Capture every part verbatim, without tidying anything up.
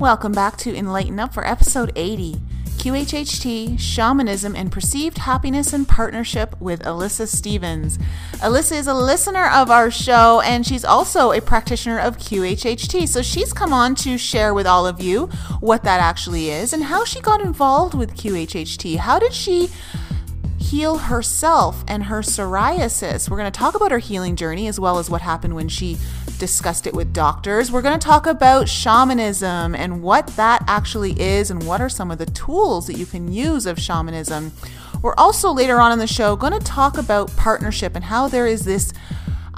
Welcome back to Enlighten Up for episode eighty, Q H H T, Shamanism, and Perceived Happiness in Partnership with Elissa Stevens. Elissa is a listener of our show, and she's also a practitioner of Q H H T, so she's come on to share with all of you what that actually is and how she got involved with Q H H T. How did she heal herself and her psoriasis? We're going to talk about her healing journey as well as what happened when she discussed it with doctors. We're going to talk about shamanism and what that actually is and what are some of the tools that you can use of shamanism. We're also later on in the show going to talk about partnership and how there is this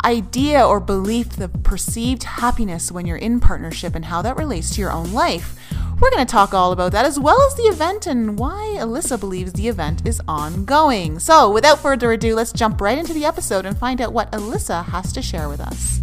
idea or belief of perceived happiness when you're in partnership and how that relates to your own life. We're going to talk all about that as well as the event and why Elissa believes the event is ongoing. So without further ado, let's jump right into the episode and find out what Elissa has to share with us.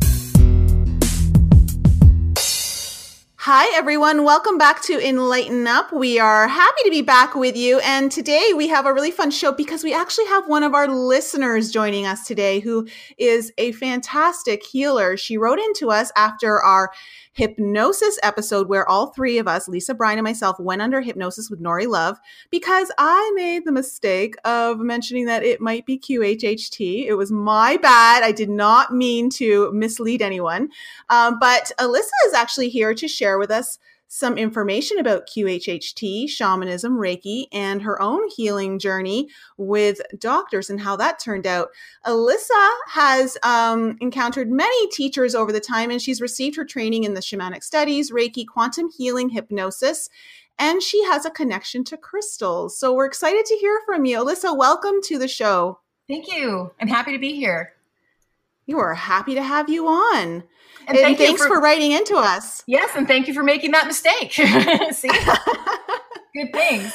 Hi everyone, welcome back to Enlighten Up. We are happy to be back with you, and today we have a really fun show because we actually have one of our listeners joining us today who is a fantastic healer. She wrote into us after our hypnosis episode where all three of us, Lisa, Brian, and myself, went under hypnosis with Nori Love because I made the mistake of mentioning that it might be Q H H T. It was my bad. I did not mean to mislead anyone. Um, but Elissa is actually here to share with us some information about Q H H T, shamanism, Reiki, and her own healing journey with doctors and how that turned out. Elissa has um, encountered many teachers over the time, and she's received her training in the shamanic studies, Reiki, quantum healing, hypnosis, and she has a connection to crystals. So we're excited to hear from you. Elissa, welcome to the show. Thank you. I'm happy to be here. You are happy to have you on. And, and thank thanks for, for writing into us. Yes, and thank you for making that mistake. See? Good things.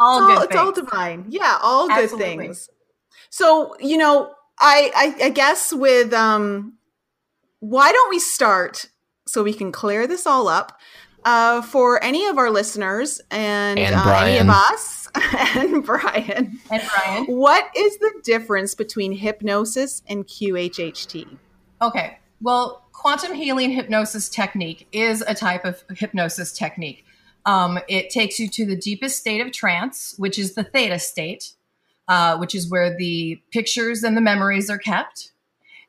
All it's good all, things. It's all divine. Yeah, all Absolutely. Good things. So, you know, I, I, I guess with um, why don't we start so we can clear this all up uh, for any of our listeners and, and uh, any of us and Brian. And Brian. What is the difference between hypnosis and Q H H T? Okay, well, quantum healing hypnosis technique is a type of hypnosis technique. Um, it takes you to the deepest state of trance, which is the theta state, uh, which is where the pictures and the memories are kept.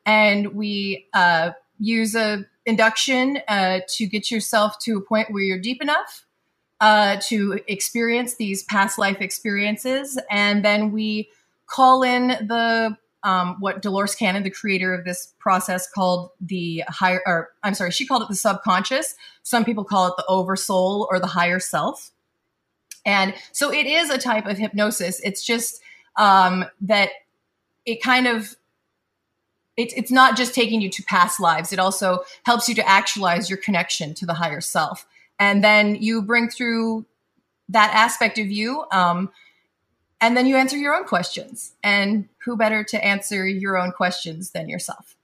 And we uh, use a induction uh, to get yourself to a point where you're deep enough uh, to experience these past life experiences. And then we call in the Um, what Dolores Cannon, the creator of this process, called the higher, or I'm sorry, she called it the subconscious. Some people call it the oversoul or the higher self. And so it is a type of hypnosis. It's just um, that it kind of, it, it's not just taking you to past lives. It also helps you to actualize your connection to the higher self. And then you bring through that aspect of you, um, and then you answer your own questions. And who better to answer your own questions than yourself?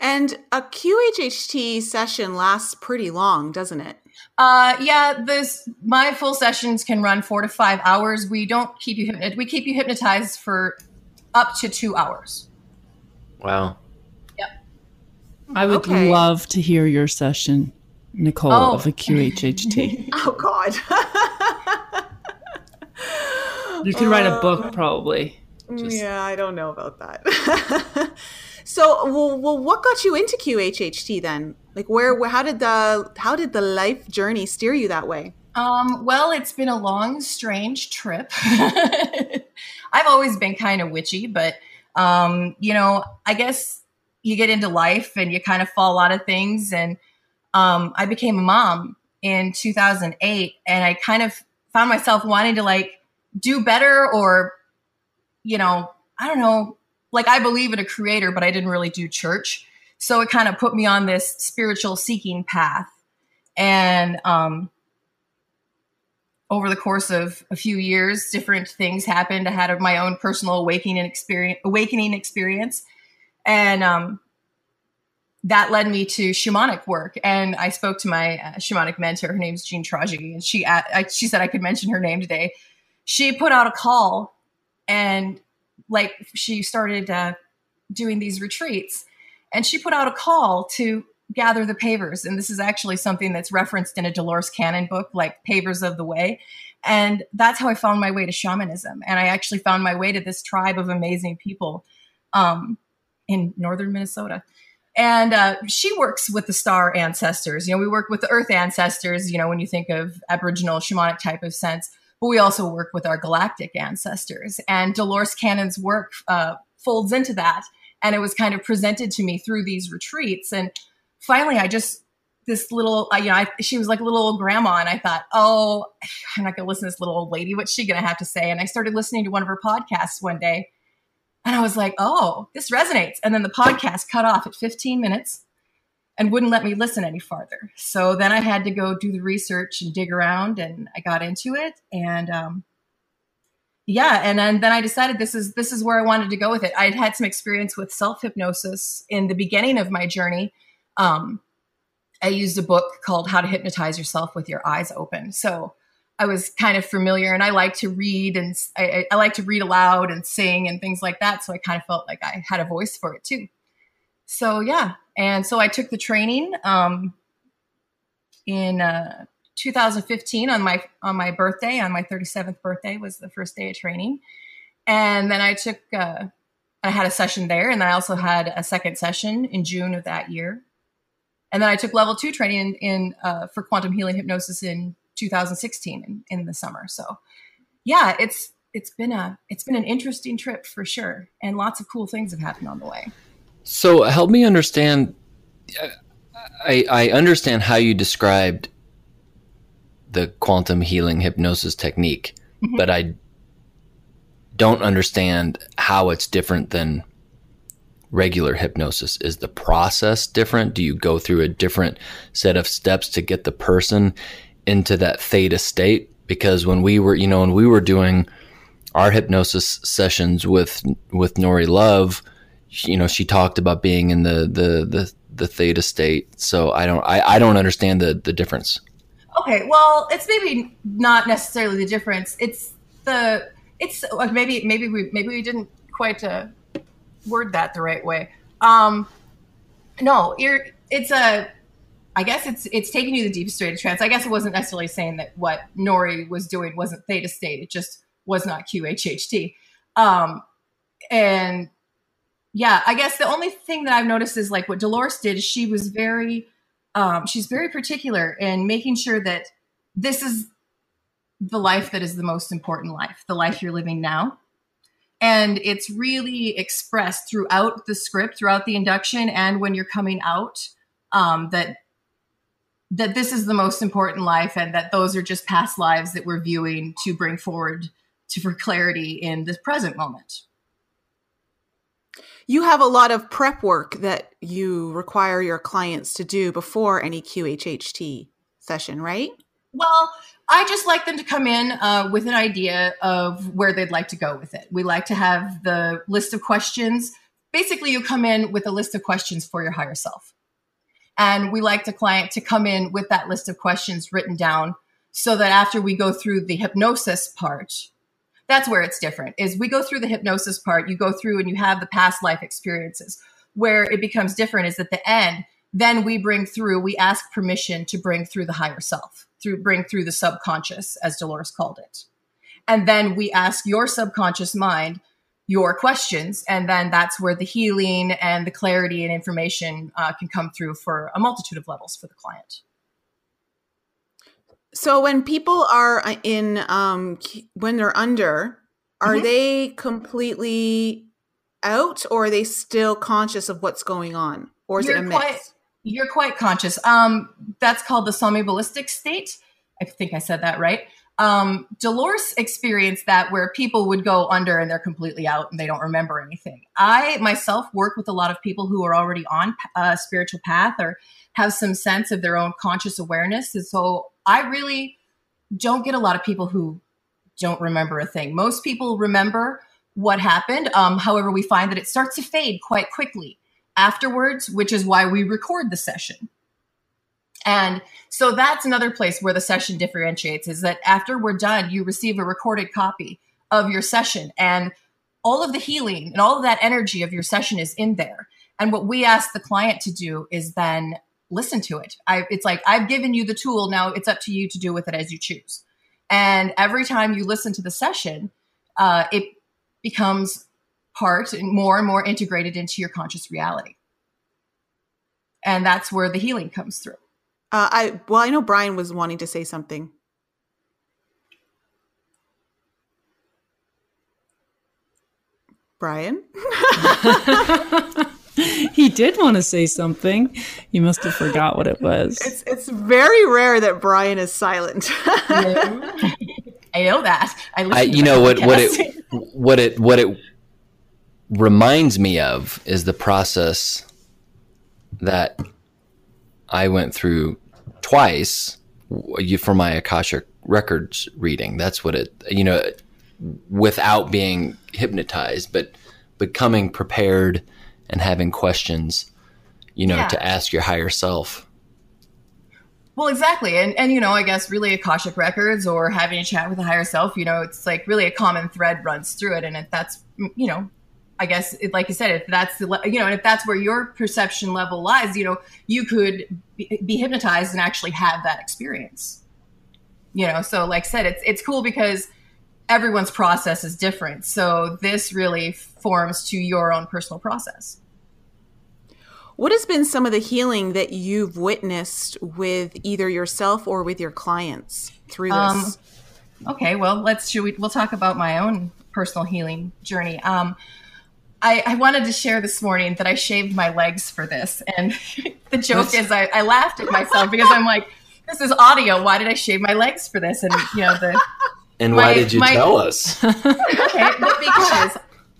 And a Q H H T session lasts pretty long, doesn't it? Uh, yeah, this my full sessions can run four to five hours. We don't keep you we keep you hypnotized for up to two hours. Wow. Yep. I would okay. love to hear your session, Nicole, oh. of a Q H H T. Oh God. You can write a book, probably. Just. Yeah, I don't know about that. So, well, well, what got you into Q H H T then? Like, where, how did the, how did the life journey steer you that way? Um, well, it's been a long, strange trip. I've always been kind of witchy, but um, you know, I guess you get into life and you kind of fall out of things. And um, I became a mom in two thousand eight, and I kind of found myself wanting to like. do better or, you know, I don't know, like I believe in a creator, but I didn't really do church. So it kind of put me on this spiritual seeking path. And um, over the course of a few years, different things happened. I had my own personal awakening and experience, awakening experience. And um, that led me to shamanic work. And I spoke to my uh, shamanic mentor. Her name's Jean Trajee. And she, uh, I, she said I could mention her name today. She put out a call and like she started uh, doing these retreats, and she put out a call to gather the pavers. And this is actually something that's referenced in a Dolores Cannon book, like Pavers of the Way. And that's how I found my way to shamanism. And I actually found my way to this tribe of amazing people um, in northern Minnesota. And uh, she works with the star ancestors. You know, we work with the earth ancestors, you know, when you think of Aboriginal shamanic type of sense, but we also work with our galactic ancestors. And Dolores Cannon's work uh, folds into that. And it was kind of presented to me through these retreats. And finally, I just, this little, you know, I, she was like a little old grandma. And I thought, oh, I'm not going to listen to this little old lady. What's she going to have to say? And I started listening to one of her podcasts one day. And I was like, oh, this resonates. And then the podcast cut off at fifteen minutes and wouldn't let me listen any farther. So then I had to go do the research and dig around, and I got into it. And um, yeah, and, and then I decided this is this is where I wanted to go with it. I'd had some experience with self-hypnosis in the beginning of my journey. Um, I used a book called How to Hypnotize Yourself with Your Eyes Open. So I was kind of familiar, and I like to read, and I, I like to read aloud and sing and things like that. So I kind of felt like I had a voice for it too. So yeah. And so I took the training um, in uh, two thousand fifteen on my, on my birthday, on my thirty-seventh birthday was the first day of training. And then I took, uh, I had a session there, and then I also had a second session in June of that year. And then I took level two training in, in uh, for quantum healing hypnosis in two thousand sixteen in, in the summer. So yeah, it's, it's been a, it's been an interesting trip for sure. And lots of cool things have happened on the way. So help me understand. I, I understand how you described the quantum healing hypnosis technique, mm-hmm. but I don't understand how it's different than regular hypnosis. Is the process different? Do you go through a different set of steps to get the person into that theta state? Because when we were, you know, when we were doing our hypnosis sessions with, with Nori Love, you know, she talked about being in the, the, the, the theta state. So I don't, I, I don't understand the, the difference. Okay. Well, it's maybe not necessarily the difference. It's the, it's maybe, maybe we, maybe we didn't quite uh, word that the right way. Um, no, you're, it's a, I guess it's, it's taking you to the deepest state of trance. I guess it wasn't necessarily saying that what Nori was doing wasn't theta state. It just was not Q H H T. Um, and yeah, I guess the only thing that I've noticed is like what Dolores did, she was very, um, she's very particular in making sure that this is the life that is the most important life, the life you're living now. And it's really expressed throughout the script, throughout the induction, and when you're coming out, um, that that this is the most important life, and that those are just past lives that we're viewing to bring forward to for clarity in this present moment. You have a lot of prep work that you require your clients to do before any Q H H T session, right? Well, I just like them to come in uh, with an idea of where they'd like to go with it. We like to have the list of questions. Basically, you come in with a list of questions for your higher self. And we like the client to come in with that list of questions written down so that after we go through the hypnosis part, that's where it's different, is we go through the hypnosis part, you go through and you have the past life experiences. Where it becomes different is at the end, then we bring through, we ask permission to bring through the higher self, through bring through the subconscious, as Dolores called it. And then we ask your subconscious mind your questions, and then that's where the healing and the clarity and information uh, can come through for a multitude of levels for the client. So when people are in, um, when they're under, are mm-hmm. they completely out, or are they still conscious of what's going on, or is you're it a quite, mix? You're quite conscious. Um, that's called the somnambulistic state. I think I said that right. Um, Dolores experienced that, where people would go under and they're completely out and they don't remember anything. I myself work with a lot of people who are already on a spiritual path or have some sense of their own conscious awareness. And so I really don't get a lot of people who don't remember a thing. Most people remember what happened. Um, however, we find that it starts to fade quite quickly afterwards, which is why we record the session. And so that's another place where the session differentiates, is that after we're done, you receive a recorded copy of your session, and all of the healing and all of that energy of your session is in there. And what we ask the client to do is then listen to it. I, it's like, I've given you the tool. Now it's up to you to do with it as you choose. And every time you listen to the session, uh, it becomes part and more and more integrated into your conscious reality. And that's where the healing comes through. Uh, I Well, I know Brian was wanting to say something. Brian? He did want to say something. You must have forgot what it was. It's it's very rare that Brian is silent. I know that. I, I you know what, what it what it what it reminds me of is the process that I went through twice for my Akashic records reading. That's what it you know without being hypnotized, but becoming prepared and having questions, you know, yeah. to ask your higher self. Well, exactly. And, and, you know, I guess really Akashic records or having a chat with the higher self, you know, it's like really a common thread runs through it. And if that's, you know, I guess it, like you said, if that's the, you know, and if that's where your perception level lies, you know, you could be, be hypnotized and actually have that experience, you know? So like I said, it's, it's cool because everyone's process is different. So this really forms to your own personal process. What has been some of the healing that you've witnessed with either yourself or with your clients through this? Um, okay, well, let's, should we, we'll talk about my own personal healing journey. Um, I, I wanted to share this morning that I shaved my legs for this. And the joke is I, I laughed at myself because I'm like, this is audio. Why did I shave my legs for this? And, you know, the... And my, why did you my, tell us? Okay, but because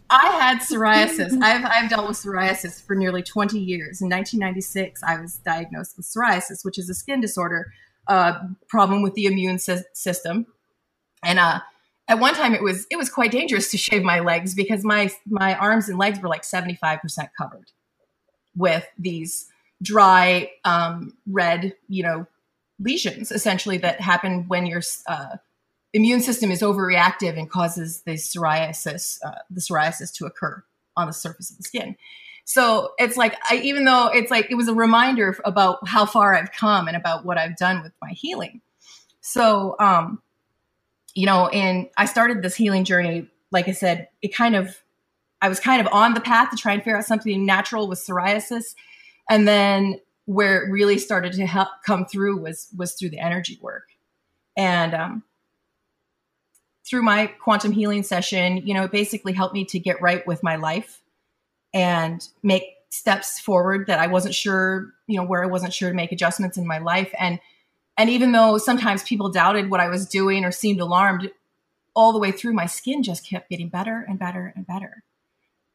I had psoriasis. I've I've dealt with psoriasis for nearly twenty years. In nineteen ninety-six, I was diagnosed with psoriasis, which is a skin disorder, uh, problem with the immune sy- system. And uh, at one time, it was it was quite dangerous to shave my legs because my my arms and legs were like seventy-five percent covered with these dry um, red, you know, lesions essentially that happen when you're. Uh, immune system is overreactive and causes the psoriasis, uh, the psoriasis to occur on the surface of the skin. So it's like, I, even though it's like, it was a reminder about how far I've come and about what I've done with my healing. So, um, you know, and I started this healing journey. Like I said, it kind of, I was kind of on the path to try and figure out something natural with psoriasis. And then where it really started to help come through was, was through the energy work. And, um, through my quantum healing session, you know, it basically helped me to get right with my life and make steps forward that I wasn't sure, you know, where I wasn't sure to make adjustments in my life. And, and even though sometimes people doubted what I was doing or seemed alarmed, all the way through, my skin just kept getting better and better and better.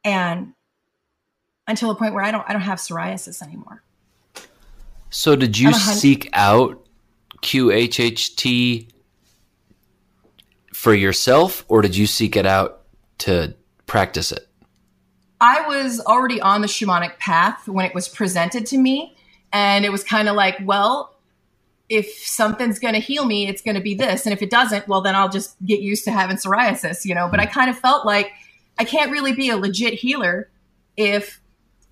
And until the point where I don't, I don't have psoriasis anymore. So did you seek out Q H H T for yourself, or did you seek it out to practice it? I was already on the shamanic path when it was presented to me. And it was kind of like, well, if something's going to heal me, it's going to be this. And if it doesn't, well, then I'll just get used to having psoriasis, you know, but I kind of felt like I can't really be a legit healer if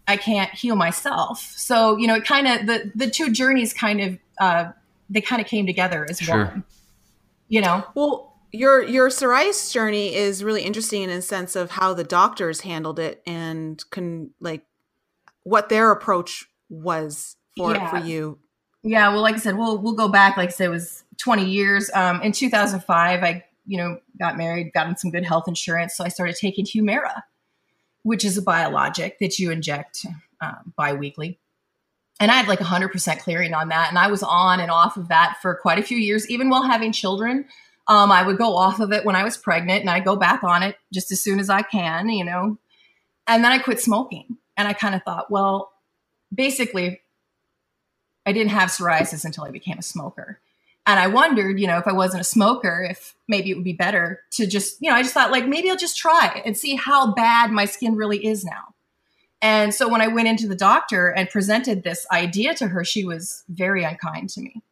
I can't heal myself. So, you know, it kind of, the, the two journeys kind of, uh, they kind of came together as sure. one, you know? Well, Your your psoriasis journey is really interesting in a sense of how the doctors handled it and can like what their approach was for yeah. for you. Yeah, well, like I said, we'll we'll go back. Like I said, it was twenty years. Um, in two thousand five, I you know got married, got in some good health insurance, so I started taking Humira, which is a biologic that you inject um, biweekly. And I had like one hundred percent clearing on that, and I was on and off of that for quite a few years, even while having children. Um, I would go off of it when I was pregnant and I go back on it just as soon as I can, you know, and then I quit smoking. And I kind of thought, well, basically I didn't have psoriasis until I became a smoker. And I wondered, you know, if I wasn't a smoker, if maybe it would be better to just, you know, I just thought like, maybe I'll just try and see how bad my skin really is now. And so when I went into the doctor and presented this idea to her, she was very unkind to me.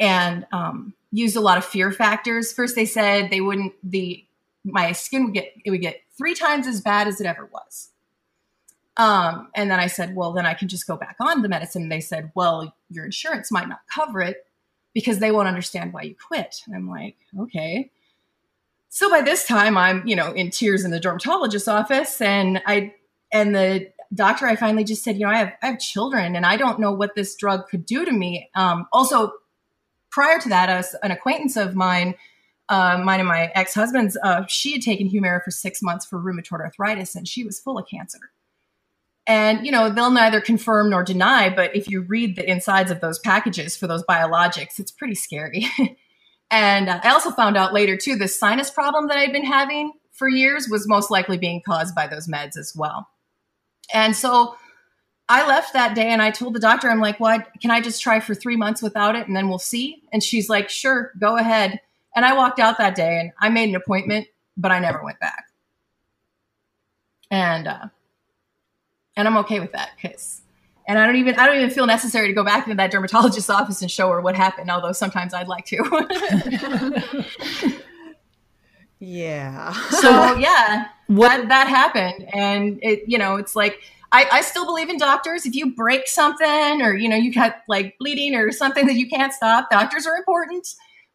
And, um, used a lot of fear factors. First, they said they wouldn't, the, my skin would get, it would get three times as bad as it ever was. Um, and then I said, well, then I can just go back on the medicine. And they said, well, your insurance might not cover it because they won't understand why you quit. And I'm like, okay. So by this time I'm, you know, in tears in the dermatologist's office, and I, and the doctor, I finally just said, you know, I have, I have children and I don't know what this drug could do to me. Um, also prior to that, I was an acquaintance of mine, uh, mine and my ex-husband's, uh, she had taken Humira for six months for rheumatoid arthritis and she was full of cancer. And, you know, they'll neither confirm nor deny, but if you read the insides of those packages for those biologics, it's pretty scary. And uh, I also found out later, too, this sinus problem that I'd been having for years was most likely being caused by those meds as well. And so I left that day and I told the doctor, I'm like, well, can I just try for three months without it and then we'll see? And she's like, sure, go ahead. And I walked out that day and I made an appointment, but I never went back. And, uh, And I'm okay with that, because, and I don't even, I don't even feel necessary to go back into that dermatologist's office and show her what happened. Although sometimes I'd like to. Yeah. So yeah, what that, that happened. And it, you know, it's like, I, I still believe in doctors. If you break something or, you know, you got like bleeding or something that you can't stop, doctors are important,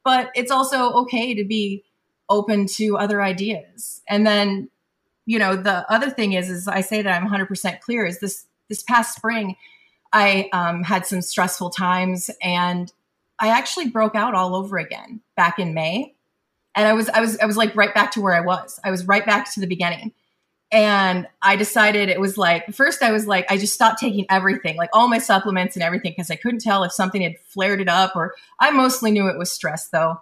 but it's also okay to be open to other ideas. And then, you know, the other thing is, is I say that I'm one hundred percent clear is this, this past spring, I um, had some stressful times and I actually broke out all over again back in May. And I was, I was, I was like right back to where I was. I was right back to the beginning. And I decided it was like, first I was like, I just stopped taking everything, like all my supplements and everything, because I couldn't tell if something had flared it up, or I mostly knew it was stress though.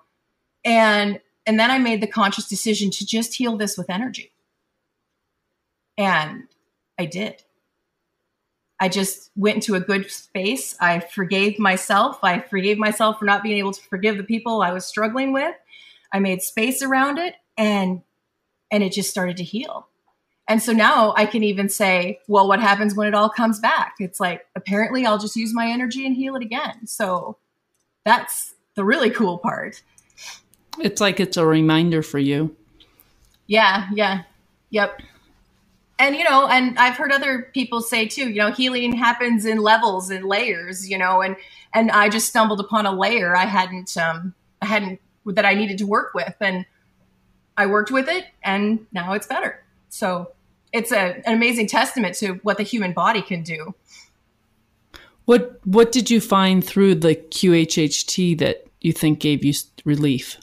And, and then I made the conscious decision to just heal this with energy. And I did. I just went into a good space. I forgave myself. I forgave myself for not being able to forgive the people I was struggling with. I made space around it, and and it just started to heal. And so now I can even say, well, what happens when it all comes back? It's like, apparently I'll just use my energy and heal it again. So that's the really cool part. It's like it's a reminder for you. Yeah, yeah, yep. And, you know, and I've heard other people say, too, you know, healing happens in levels and layers, you know, and and I just stumbled upon a layer I hadn't um, I hadn't that I needed to work with. And I worked with it and now it's better. So it's a, an amazing testament to what the human body can do. What what did you find through the Q H H T that you think gave you relief,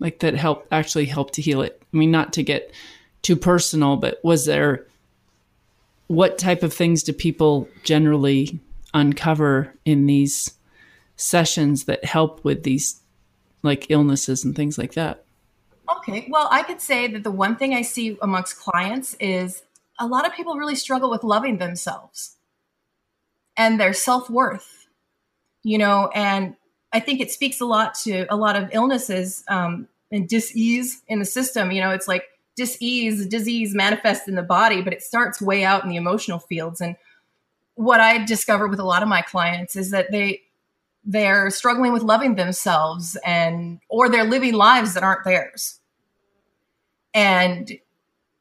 like that helped actually helped to heal it? I mean, not to get too personal, but was there, what type of things do people generally uncover in these sessions that help with these like illnesses and things like that? Okay. Well, I could say that the one thing I see amongst clients is a lot of people really struggle with loving themselves and their self-worth, you know, and I think it speaks a lot to a lot of illnesses um, and dis-ease in the system. You know, it's like, Disease, disease manifests in the body, but it starts way out in the emotional fields. And what I discover with a lot of my clients is that they they're struggling with loving themselves, and or they're living lives that aren't theirs. And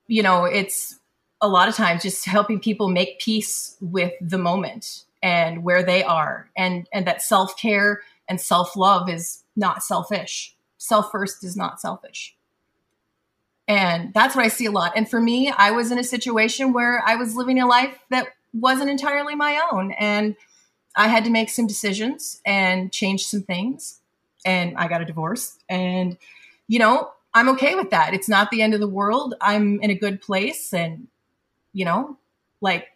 you know, it's a lot of times just helping people make peace with the moment and where they are, and and that self-care and self-love is not selfish. Self first is not selfish. And that's what I see a lot. And for me, I was in a situation where I was living a life that wasn't entirely my own. And I had to make some decisions and change some things. And I got a divorce. And, you know, I'm okay with that. It's not the end of the world. I'm in a good place. And, you know, like,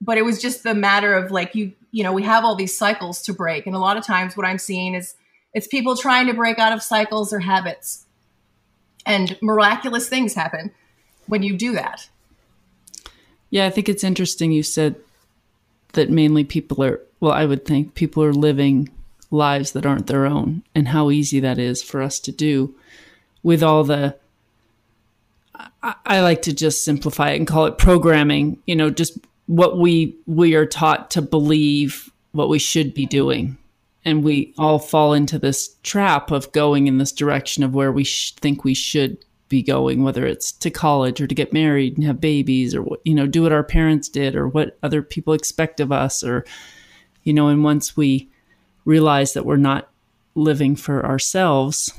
but it was just the matter of like, you, you know, we have all these cycles to break. And a lot of times what I'm seeing is it's people trying to break out of cycles or habits. And miraculous things happen when you do that. Yeah, I think it's interesting you said that mainly people are, well, I would think people are living lives that aren't their own, and how easy that is for us to do with all the, I, I like to just simplify it and call it programming, you know, just what we we are taught to believe what we should be doing. And we all fall into this trap of going in this direction of where we sh- think we should be going, whether it's to college or to get married and have babies, or, you know, do what our parents did or what other people expect of us, or, you know, and once we realize that we're not living for ourselves,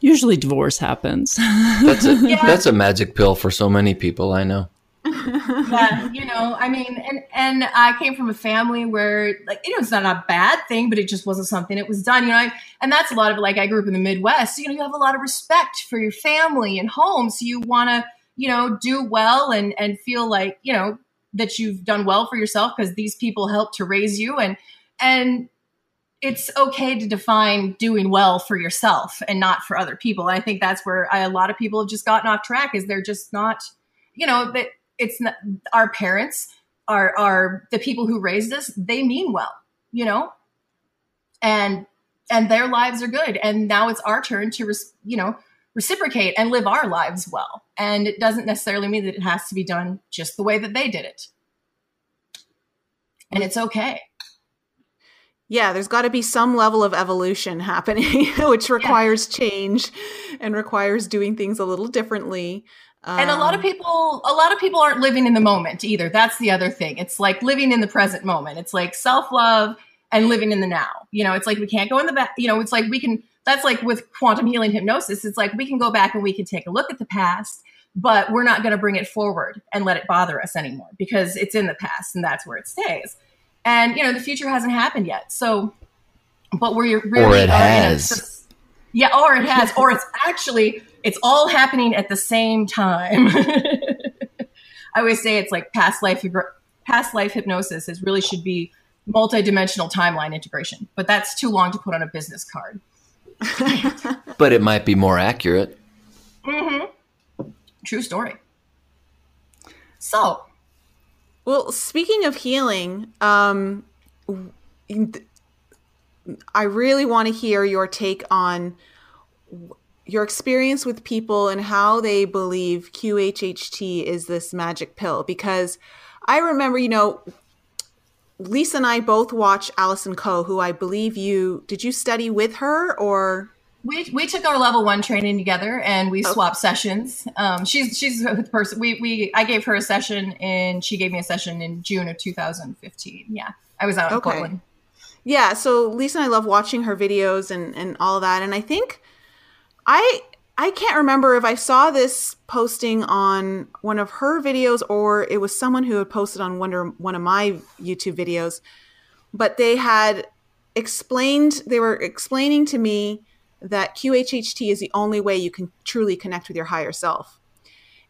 usually divorce happens. That's a, yeah. that's a magic pill for so many people, I know. But, you know, I mean, and, and I came from a family where, like, you know, it's not a bad thing, but it just wasn't something that was done, you know, I, and that's a lot of, like, I grew up in the Midwest, so, you know, you have a lot of respect for your family and home. So you want to, you know, do well and, and feel like, you know, that you've done well for yourself because these people helped to raise you. And, and it's okay to define doing well for yourself and not for other people. And I think that's where I, a lot of people have just gotten off track, is they're just not, you know, that it's not, our parents are, are the people who raised us. They mean well, you know, and, and their lives are good. And now it's our turn to, res, you know, reciprocate and live our lives well. And it doesn't necessarily mean that it has to be done just the way that they did it. And it's okay. Yeah, there's got to be some level of evolution happening, which requires yeah. change and requires doing things a little differently. Um, and a lot of people, a lot of people aren't living in the moment either. That's the other thing. It's like living in the present moment. It's like self-love and living in the now. You know, it's like we can't go in the back. You know, it's like we can, that's like with quantum healing hypnosis. It's like we can go back and we can take a look at the past, but we're not going to bring it forward and let it bother us anymore because it's in the past and that's where it stays. And, you know, the future hasn't happened yet. So, but we're really... Or it has. In a, yeah, or it has. Or it's actually, it's all happening at the same time. I always say it's like past life, past life hypnosis is really should be multidimensional timeline integration. But that's too long to put on a business card. But it might be more accurate. Mm-hmm. True story. So... Well, speaking of healing, um, I really want to hear your take on your experience with people and how they believe Q H H T is this magic pill. Because I remember, you know, Lisa and I both watch Allison Coe, who I believe you – did you study with her or – We we took our level one training together and we swapped okay. sessions. Um, she's she's the person we we I gave her a session and she gave me a session in June of two thousand fifteen. Yeah, I was out in okay. Portland. Yeah, so Lisa and I love watching her videos and and all that. And I think I I can't remember if I saw this posting on one of her videos or it was someone who had posted on one of, one of my YouTube videos, but they had explained they were explaining to me that Q H H T is the only way you can truly connect with your higher self.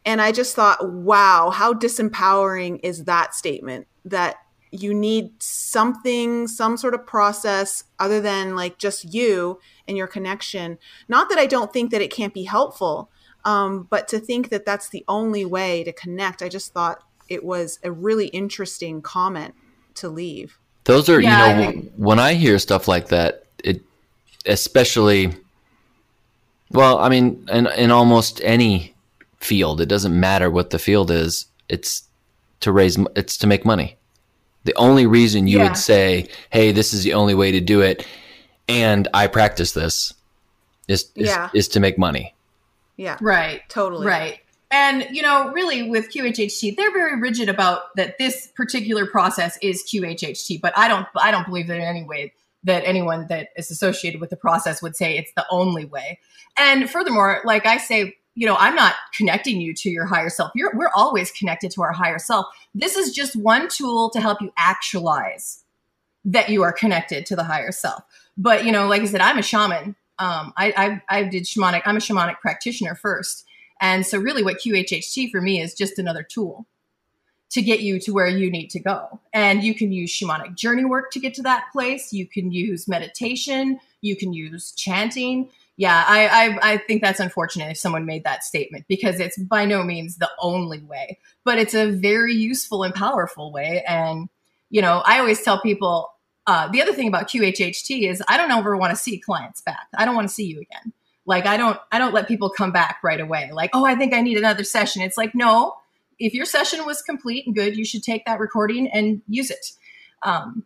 And I just thought, wow, how disempowering is that statement, that you need something, some sort of process other than like just you and your connection. Not that I don't think that it can't be helpful, um, but to think that that's the only way to connect, I just thought it was a really interesting comment to leave. Those are, yeah, you know, I think- when I hear stuff like that, it, especially, well, I mean, in, in almost any field, it doesn't matter what the field is. It's to raise, it's to make money. The only reason you yeah. would say, "Hey, this is the only way to do it," and I practice this, is is, yeah. is to make money. Yeah, right, totally, right. And you know, really, with Q H H T, they're very rigid about that. This particular process is Q H H T, but I don't, I don't believe that in any way that anyone that is associated with the process would say it's the only way. And furthermore, like I say, you know, I'm not connecting you to your higher self. You're, we're always connected to our higher self. This is just one tool to help you actualize that you are connected to the higher self. But, you know, like I said, I'm a shaman. Um, I, I, I did shamanic, I'm a shamanic practitioner first. And so really what Q H H T for me is just another tool to get you to where you need to go. And you can use shamanic journey work to get to that place. You can use meditation. You can use chanting. Yeah, I, I I think that's unfortunate if someone made that statement, because it's by no means the only way, but it's a very useful and powerful way. And, you know, I always tell people, uh, the other thing about Q H H T is I don't ever want to see clients back. I don't want to see you again. Like, I don't, I don't let people come back right away. Like, oh, I think I need another session. It's like, no. If your session was complete and good, you should take that recording and use it. Um,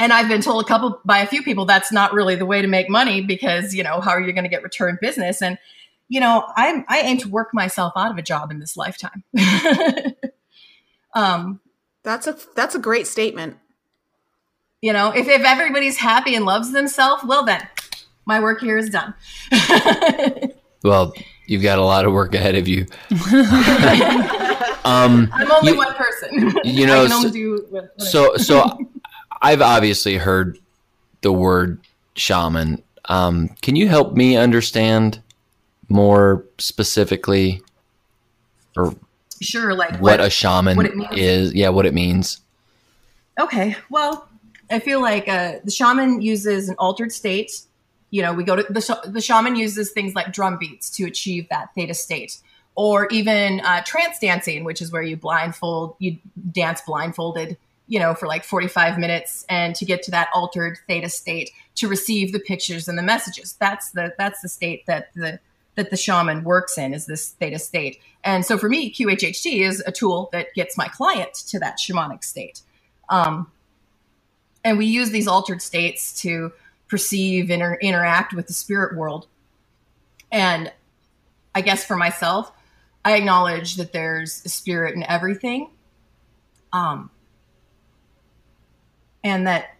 and I've been told a couple by a few people that's not really the way to make money, because, you know, how are you going to get return business? And you know, I'm, I aim to work myself out of a job in this lifetime. um, that's a, that's a great statement. You know, if, if everybody's happy and loves themselves, well then my work here is done. Well, you've got a lot of work ahead of you. um, I'm only you, one person. You know, I can only so, do whatever. so, so I've obviously heard the word shaman. Um, can you help me understand more specifically or sure, like what, what a shaman what it means. is? Yeah. What it means. Okay. Well, I feel like uh, the shaman uses an altered state. You know, we go to the, sh- the shaman uses things like drum beats to achieve that theta state, or even uh, trance dancing, which is where you blindfold, you dance blindfolded, you know, for like forty-five minutes, and to get to that altered theta state to receive the pictures and the messages. That's the that's the state that the that the shaman works in, is this theta state. And so for me, Q H H T is a tool that gets my client to that shamanic state, um, and we use these altered states to perceive and inter- interact with the spirit world. And I guess for myself, I acknowledge that there's a spirit in everything. Um, and that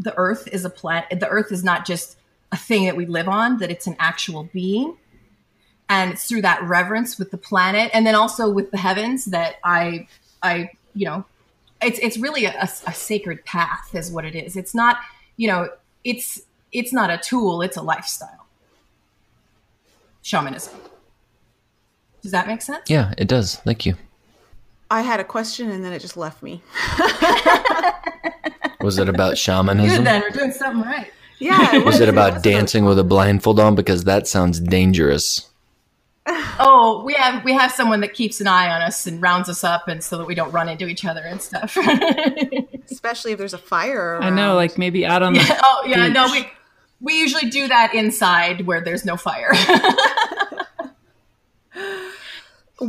the earth is a planet. The earth is not just a thing that we live on, that it's an actual being. And it's through that reverence with the planet, and then also with the heavens, that I, I, you know, it's, it's really a, a sacred path is what it is. It's not, you know, it's it's not a tool, it's a lifestyle. Shamanism. Does that make sense? Yeah, it does. Thank you. I had a question and then it just left me. Was it about shamanism? Good, then we're doing something right. Yeah. It was. Was it about dancing with a blindfold on? Because that sounds dangerous. Oh, we have we have someone that keeps an eye on us and rounds us up, and so that we don't run into each other and stuff. Especially if there's a fire around. I know, like maybe out on the yeah, oh yeah, beach. No, we we usually do that inside where there's no fire.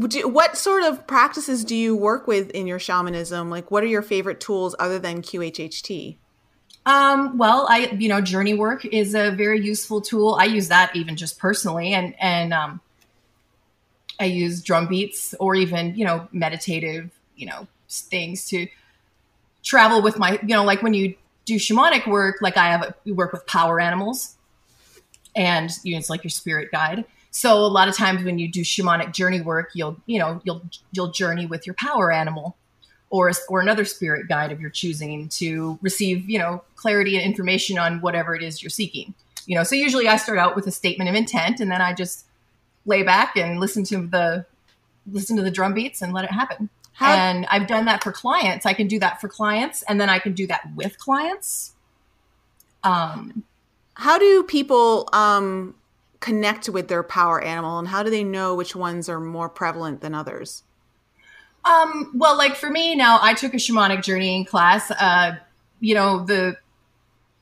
do, what sort of practices do you work with in your shamanism? Like, what are your favorite tools other than Q H H T? Um, well, I you know, journey work is a very useful tool. I use that even just personally, and and um. I use drum beats, or even, you know, meditative, you know, things to travel with my, you know, like when you do shamanic work, like I have, a, you work with power animals, and you know, it's like your spirit guide. So a lot of times when you do shamanic journey work, you'll, you know, you'll, you'll journey with your power animal or, or another spirit guide of your choosing to receive, you know, clarity and information on whatever it is you're seeking, you know? So usually I start out with a statement of intent, and then I just lay back and listen to the listen to the drum beats and let it happen. How, and I've done that for clients. I can do that for clients, and then I can do that with clients. Um, how do people um, connect with their power animal, and how do they know which ones are more prevalent than others? Um, well, like for me now, I took a shamanic journeying class. Uh, you know, the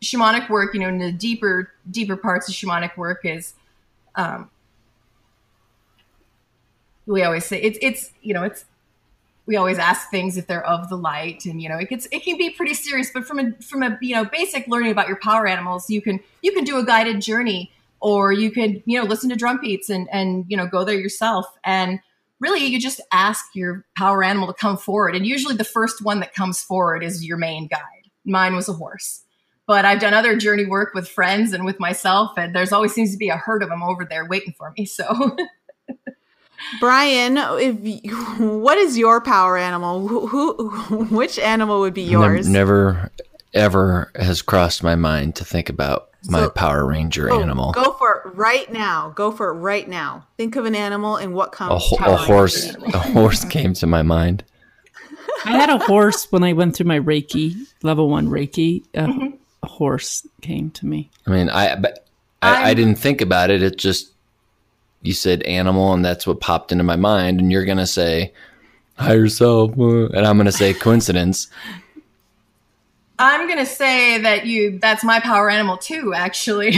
shamanic work, you know, in the deeper deeper parts of shamanic work is. Um, We always say it's, it's, you know, it's, we always ask things if they're of the light, and, you know, it gets, it can be pretty serious, but from a, from a, you know, basic learning about your power animals, you can, you can do a guided journey, or you could, you know, listen to drum beats and, and, you know, go there yourself. And really you just ask your power animal to come forward. And usually the first one that comes forward is your main guide. Mine was a horse, but I've done other journey work with friends and with myself, and there's always seems to be a herd of them over there waiting for me. So Brian, if you, what is your power animal? Who, who, which animal would be yours? Never, ever has crossed my mind to think about so, my Power Ranger oh, animal. Go for it right now. Go for it right now. Think of an animal, and what comes? A, ho- a horse. A horse came to my mind. I had a horse when I went through my Reiki level one Reiki. Uh, mm-hmm. A horse came to me. I mean, I but I, I didn't think about it. It just. You said animal, and that's what popped into my mind. And you're going to say higher self, and I'm going to say coincidence. I'm going to say that you, that's my power animal too, actually.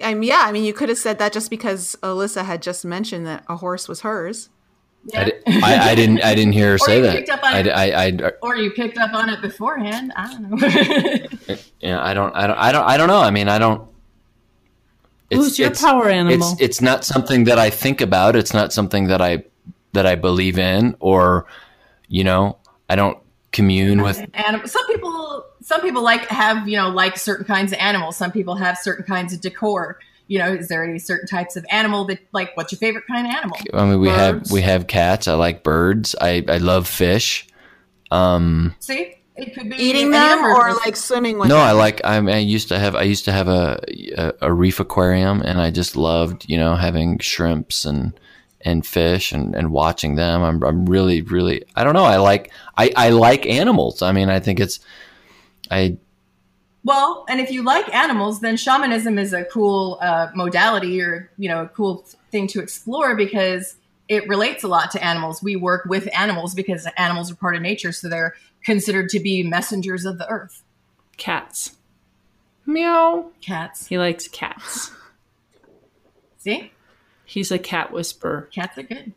um, yeah. I mean, you could have said that just because Elissa had just mentioned that a horse was hers. Yeah. I, I, I didn't, I didn't hear her say that. I, I, I, or you picked up on it beforehand. I don't know. yeah. I don't, I don't, I don't, I don't know. I mean, I don't, It's, Who's your it's, power animal? It's, it's not something that I think about. It's not something that I that I believe in, or, you know, I don't commune with. And some people, some people like have, you know, like certain kinds of animals. Some people have certain kinds of decor. You know, is there any certain types of animal that, like, what's your favorite kind of animal? I mean, we birds. have we have cats. I like birds. I, I love fish. Um, See, it could be eating them or like swimming with. No, them. I like. I, I used to have. I used to have a, a a reef aquarium, and I just loved, you know, having shrimps and and fish and, and watching them. I'm I'm really really. I don't know. I like I, I like animals. I mean, I think it's I. Well, and if you like animals, then shamanism is a cool uh, modality, or, you know, a cool thing to explore, because it relates a lot to animals. We work with animals because animals are part of nature, so they're considered to be messengers of the earth. Cats. Meow. Cats. He likes cats. See? He's a cat whisperer. Cats are good.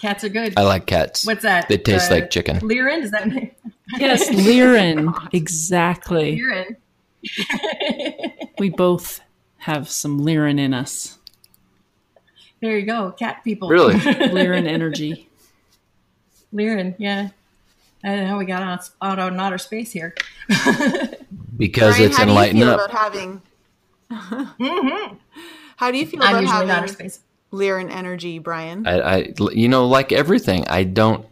Cats are good. I like cats. What's that? They taste uh, like chicken. Lirin, does that mean? Yes, Lirin. Exactly. Lirin. We both have some Lirin in us. There you go, cat people. Really? Lirin energy. Lirin, yeah. I don't know how we got on, out on outer space here. Because Brian, it's enlightened up. About having... mm-hmm. How do you feel I'm about having outer space? Lirin energy, Brian? I, I, you know, like everything, I don't.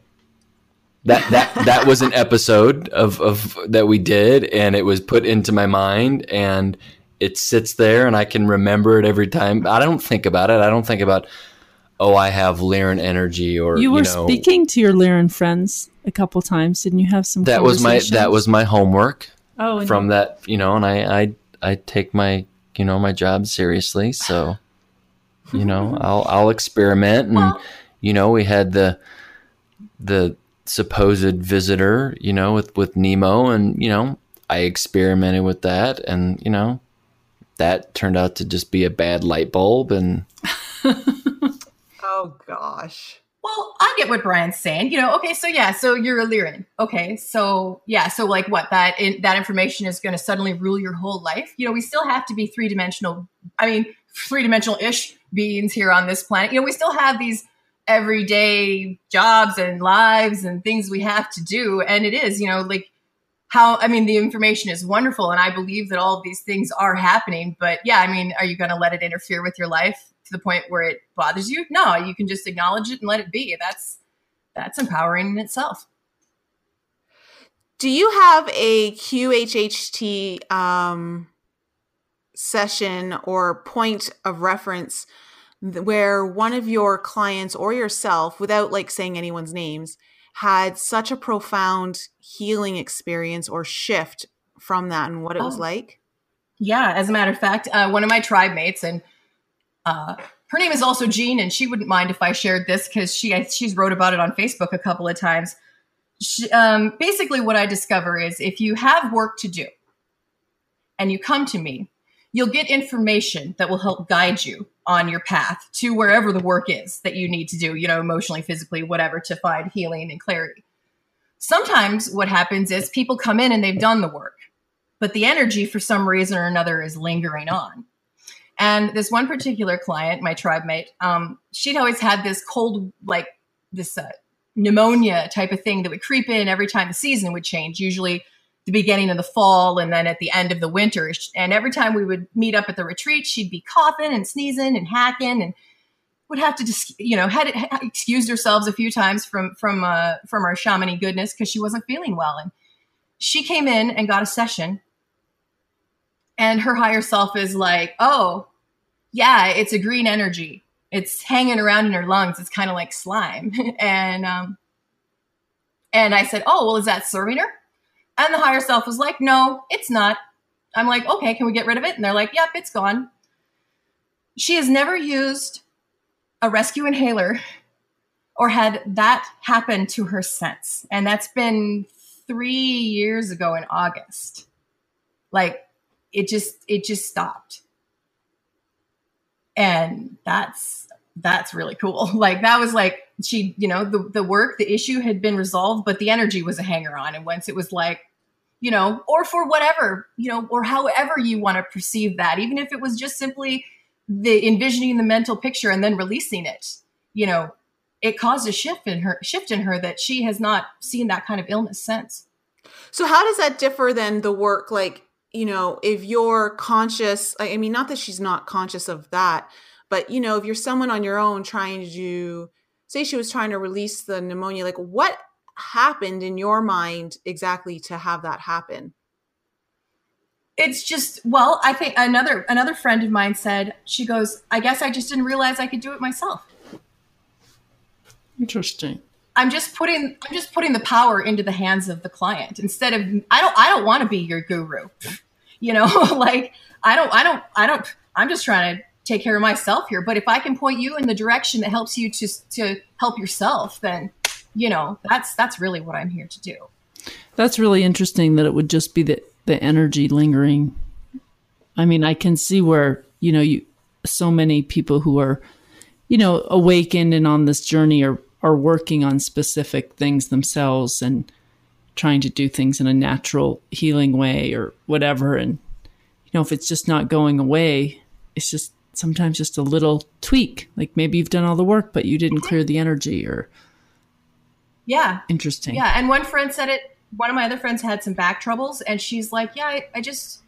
That that that was an episode of, of that we did, and it was put into my mind, and it sits there, and I can remember it every time. I don't think about it. I don't think about, oh, I have Lirin energy, or you were you know, speaking to your Lirin friends a couple times, didn't you? Have some that was my that was my homework. Oh, from no. that you know, and I, I I take my you know my job seriously, so you know I'll I'll experiment, and well, you know we had the the. supposed visitor, you know, with, with Nemo, and, you know, I experimented with that, and, you know, that turned out to just be a bad light bulb, and. Oh gosh. Well, I get what Brian's saying, you know, okay, so yeah, so you're a Lirin. Okay. So yeah. So like what that, in, that information is going to suddenly rule your whole life. You know, we still have to be three dimensional. I mean, three dimensional ish beings here on this planet. You know, we still have these everyday jobs and lives and things we have to do. And it is, you know, like how, I mean, the information is wonderful. And I believe that all of these things are happening, but yeah, I mean, are you going to let it interfere with your life to the point where it bothers you? No, you can just acknowledge it and let it be. That's, that's empowering in itself. Do you have a Q H H T um, session or point of reference where one of your clients or yourself, without like saying anyone's names, had such a profound healing experience or shift from that and what it oh. was like? Yeah. As a matter of fact, uh, one of my tribe mates, and uh, her name is also Jean, and she wouldn't mind if I shared this because she I, she's wrote about it on Facebook a couple of times. She, um, basically, what I discover is if you have work to do and you come to me, you'll get information that will help guide you on your path to wherever the work is that you need to do, you know, emotionally, physically, whatever, to find healing and clarity. Sometimes what happens is people come in and they've done the work, but the energy for some reason or another is lingering on. And this one particular client, my tribe mate, um, she'd always had this cold, like this uh, pneumonia type of thing that would creep in every time the season would change, usually the beginning of the fall and then at the end of the winter. And every time we would meet up at the retreat, she'd be coughing and sneezing and hacking, and would have to just, you know, had excused ourselves a few times from, from, uh, from our shamany goodness, cause she wasn't feeling well. And she came in and got a session, and her higher self is like, oh yeah, it's a green energy. It's hanging around in her lungs. It's kind of like slime. and, um, and I said, oh, well, is that serving her? And the higher self was like, no, it's not. I'm like, okay, can we get rid of it? And they're like, yep, it's gone. She has never used a rescue inhaler or had that happen to her since. And that's been three years ago in August. Like it just, it just stopped. And that's, that's really cool. Like that was like, she, you know, the, the work, the issue had been resolved, but the energy was a hanger on. And once it was like, you know, or for whatever, you know, or however you want to perceive that, even if it was just simply the envisioning the mental picture and then releasing it, you know, it caused a shift in her shift in her that she has not seen that kind of illness since. So how does that differ than the work? Like, you know, if you're conscious, I mean, not that she's not conscious of that, but, you know, if you're someone on your own trying to do, say she was trying to release the pneumonia, like what happened in your mind exactly to have that happen? It's just, well, I think another, another friend of mine said, she goes, I guess I just didn't realize I could do it myself. Interesting. I'm just putting, I'm just putting the power into the hands of the client instead of, I don't, I don't want to be your guru, you know, like I don't, I don't, I don't, I'm just trying to take care of myself here. But if I can point you in the direction that helps you to, to help yourself, then, you know, that's, that's really what I'm here to do. That's really interesting that it would just be the, the energy lingering. I mean, I can see where, you know, you, so many people who are, you know, awakened and on this journey are, are working on specific things themselves and trying to do things in a natural healing way or whatever. And, you know, if it's just not going away, it's just sometimes just a little tweak. Like maybe you've done all the work, but you didn't clear the energy or. Yeah. Interesting. Yeah. And one friend said it, one of my other friends had some back troubles and she's like, yeah, I, I just,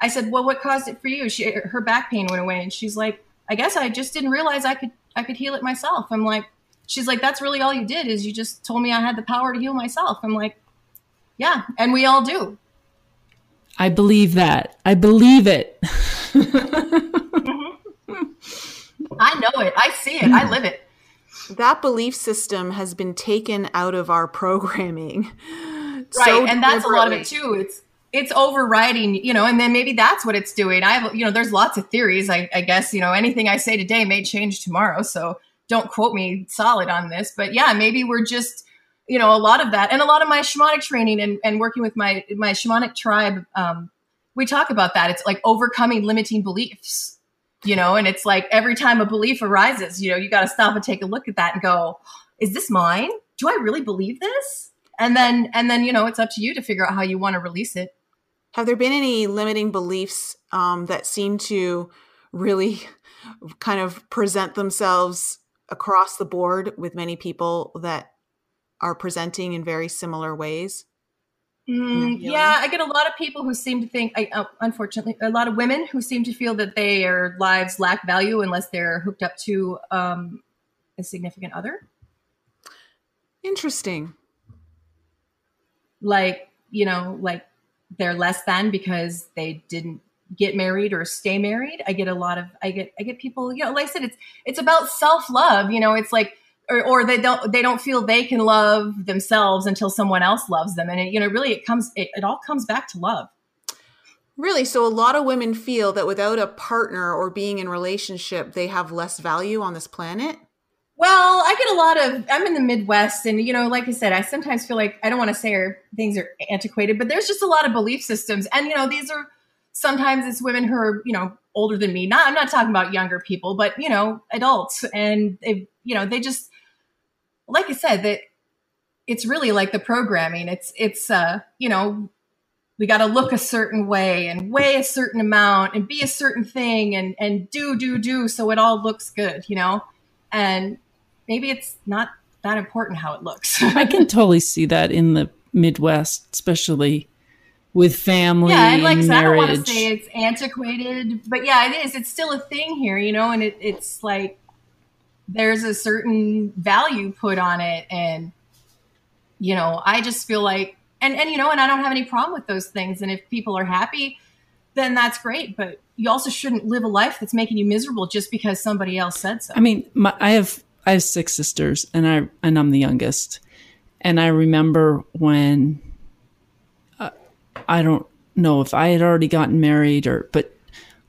I said, well, what caused it for you? She, her back pain went away. And she's like, I guess I just didn't realize I could, I could heal it myself. I'm like, she's like, that's really all you did is you just told me I had the power to heal myself. I'm like, yeah, and we all do. I believe that. I believe it. Mm-hmm. I know it. I see it. I live it. That belief system has been taken out of our programming. Right. So and that's a lot of it too. It's, it's overriding, you know, and then maybe that's what it's doing. I have, you know, there's lots of theories. I, I guess, you know, anything I say today may change tomorrow. So don't quote me solid on this, but yeah, maybe we're just, you know, a lot of that. And a lot of my shamanic training and, and working with my, my shamanic tribe, um, we talk about that. It's like overcoming limiting beliefs, you know, and it's like every time a belief arises, you know, you got to stop and take a look at that and go, is this mine? Do I really believe this? And then, and then, you know, it's up to you to figure out how you want to release it. Have there been any limiting beliefs um, that seem to really kind of present themselves across the board with many people that are presenting in very similar ways? Mm, yeah, I get a lot of people who seem to think, I, uh, unfortunately, a lot of women who seem to feel that their lives lack value unless they're hooked up to um, a significant other. Interesting. Like, you know, like they're less than because they didn't get married or stay married. I get a lot of, I get, I get people, you know, like I said, it's, it's about self-love, you know, it's like, or, or they don't, they don't feel they can love themselves until someone else loves them. And it, you know, really it comes, it, it all comes back to love. Really? So a lot of women feel that without a partner or being in relationship, they have less value on this planet. Well, I get a lot of, I'm in the Midwest and, you know, like I said, I sometimes feel like, I don't want to say our, things are antiquated, but there's just a lot of belief systems. And, you know, these are, sometimes it's women who are, you know, older than me. Not, I'm not talking about younger people, but, you know, adults. And, they, you know, they just, like I said, that it's really like the programming. It's, it's, uh, you know, we got to look a certain way and weigh a certain amount and be a certain thing and, and do, do, do. So it all looks good, you know, and maybe it's not that important how it looks. I can totally see that in the Midwest, especially with family, yeah, and like, and marriage. I don't want to say it's antiquated, but yeah, it is. It's still a thing here, you know, and it, it's like there's a certain value put on it. And, you know, I just feel like, and, and, you know, and I don't have any problem with those things. And if people are happy, then that's great. But you also shouldn't live a life that's making you miserable just because somebody else said so. I mean, my, I have, I have six sisters and I, and I'm the youngest. And I remember when, I don't know if I had already gotten married or, but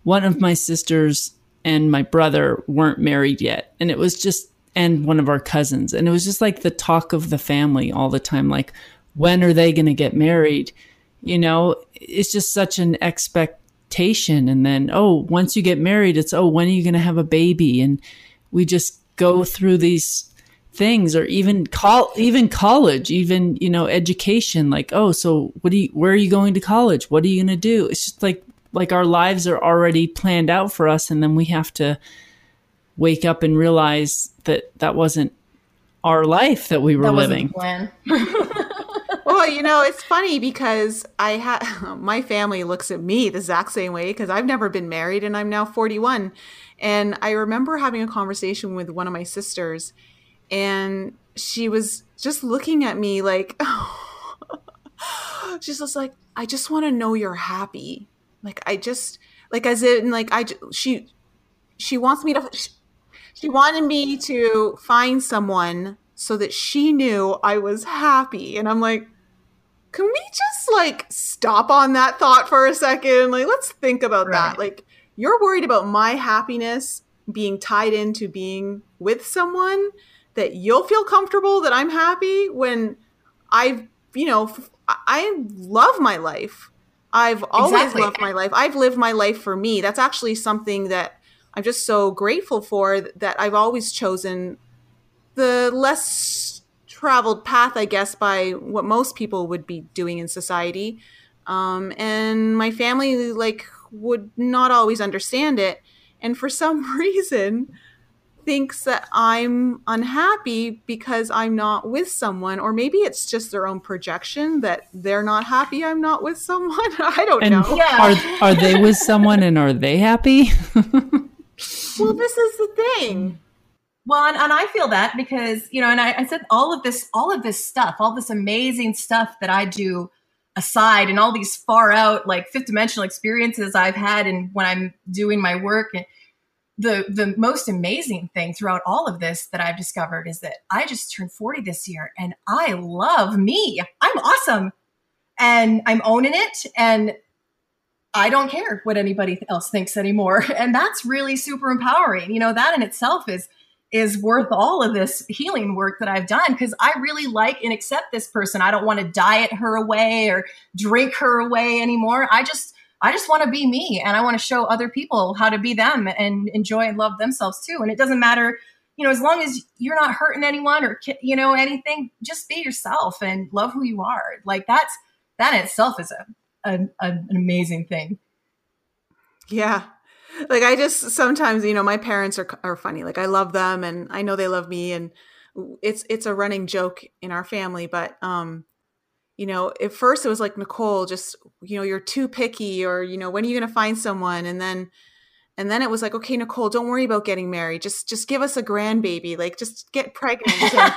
one of my sisters and my brother weren't married yet. And it was just, and one of our cousins. And it was just like the talk of the family all the time. Like, when are they going to get married? You know, it's just such an expectation. And then, oh, once you get married, it's, oh, when are you going to have a baby? And we just go through these things, or even call, even college, even, you know, education, like, oh, so what do you, where are you going to college? What are you going to do? It's just like, like our lives are already planned out for us. And then we have to wake up and realize that that wasn't our life that we were that living. Wasn't the plan. Well, you know, it's funny because I ha- my family looks at me the exact same way because I've never been married and I'm now forty-one. And I remember having a conversation with one of my sisters and she was just looking at me like, she's just like, I just want to know you're happy. Like, I just, like, as in, like, I, she, she wants me to, she, she wanted me to find someone so that she knew I was happy. And I'm like, can we just like stop on that thought for a second? Like, let's think about right. that. Like, you're worried about my happiness being tied into being with someone that you'll feel comfortable that I'm happy when I've, you know, I love my life. I've always exactly. loved my life. I've lived my life for me. That's actually something that I'm just so grateful for, that I've always chosen the less traveled path, I guess, by what most people would be doing in society. Um, and my family, like, would not always understand it. And for some reason thinks that I'm unhappy because I'm not with someone, or maybe it's just their own projection that they're not happy I'm not with someone. I don't and know. Yeah. Are, are they with someone and are they happy? Well, this is the thing. Well, and, and I feel that because, you know, and I, I said all of this, all of this stuff, all this amazing stuff that I do aside, and all these far out, like, fifth dimensional experiences I've had, and when I'm doing my work, and the the most amazing thing throughout all of this that I've discovered is that I just turned forty this year, and I love me. I'm awesome, and I'm owning it, and I don't care what anybody else thinks anymore, and that's really super empowering. You know, that in itself is is worth all of this healing work that I've done, because I really like and accept this person. I don't want to diet her away or drink her away anymore. I just, I just want to be me, and I want to show other people how to be them and enjoy and love themselves too. And it doesn't matter, you know, as long as you're not hurting anyone or, you know, anything, just be yourself and love who you are. Like, that's, that in itself is a, a, an amazing thing. Yeah. Like, I just sometimes, you know, my parents are are funny. Like, I love them and I know they love me, and it's it's a running joke in our family. But, um, you know, at first it was like, Nicole, just, you know, you're too picky, or, you know, when are you going to find someone? And then and then it was like, okay, Nicole, don't worry about getting married. Just just give us a grandbaby. Like, just get pregnant. And,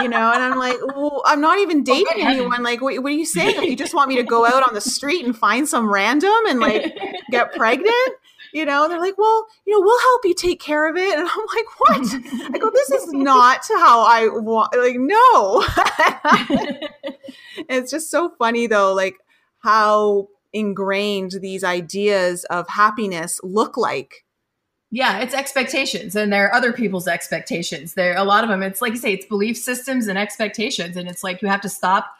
you know, and I'm like, well, I'm not even dating oh, anyone. Like, what, what are you saying? Like, you just want me to go out on the street and find some random and, like, get pregnant? You know, they're like, well, you know, we'll help you take care of it. And I'm like, what? I go, this is not how I want. Like, no. It's just so funny, though, like how ingrained these ideas of happiness look like. Yeah, it's expectations. And there are other people's expectations. There, a lot of them, it's like you say, it's belief systems and expectations. And it's like, you have to stop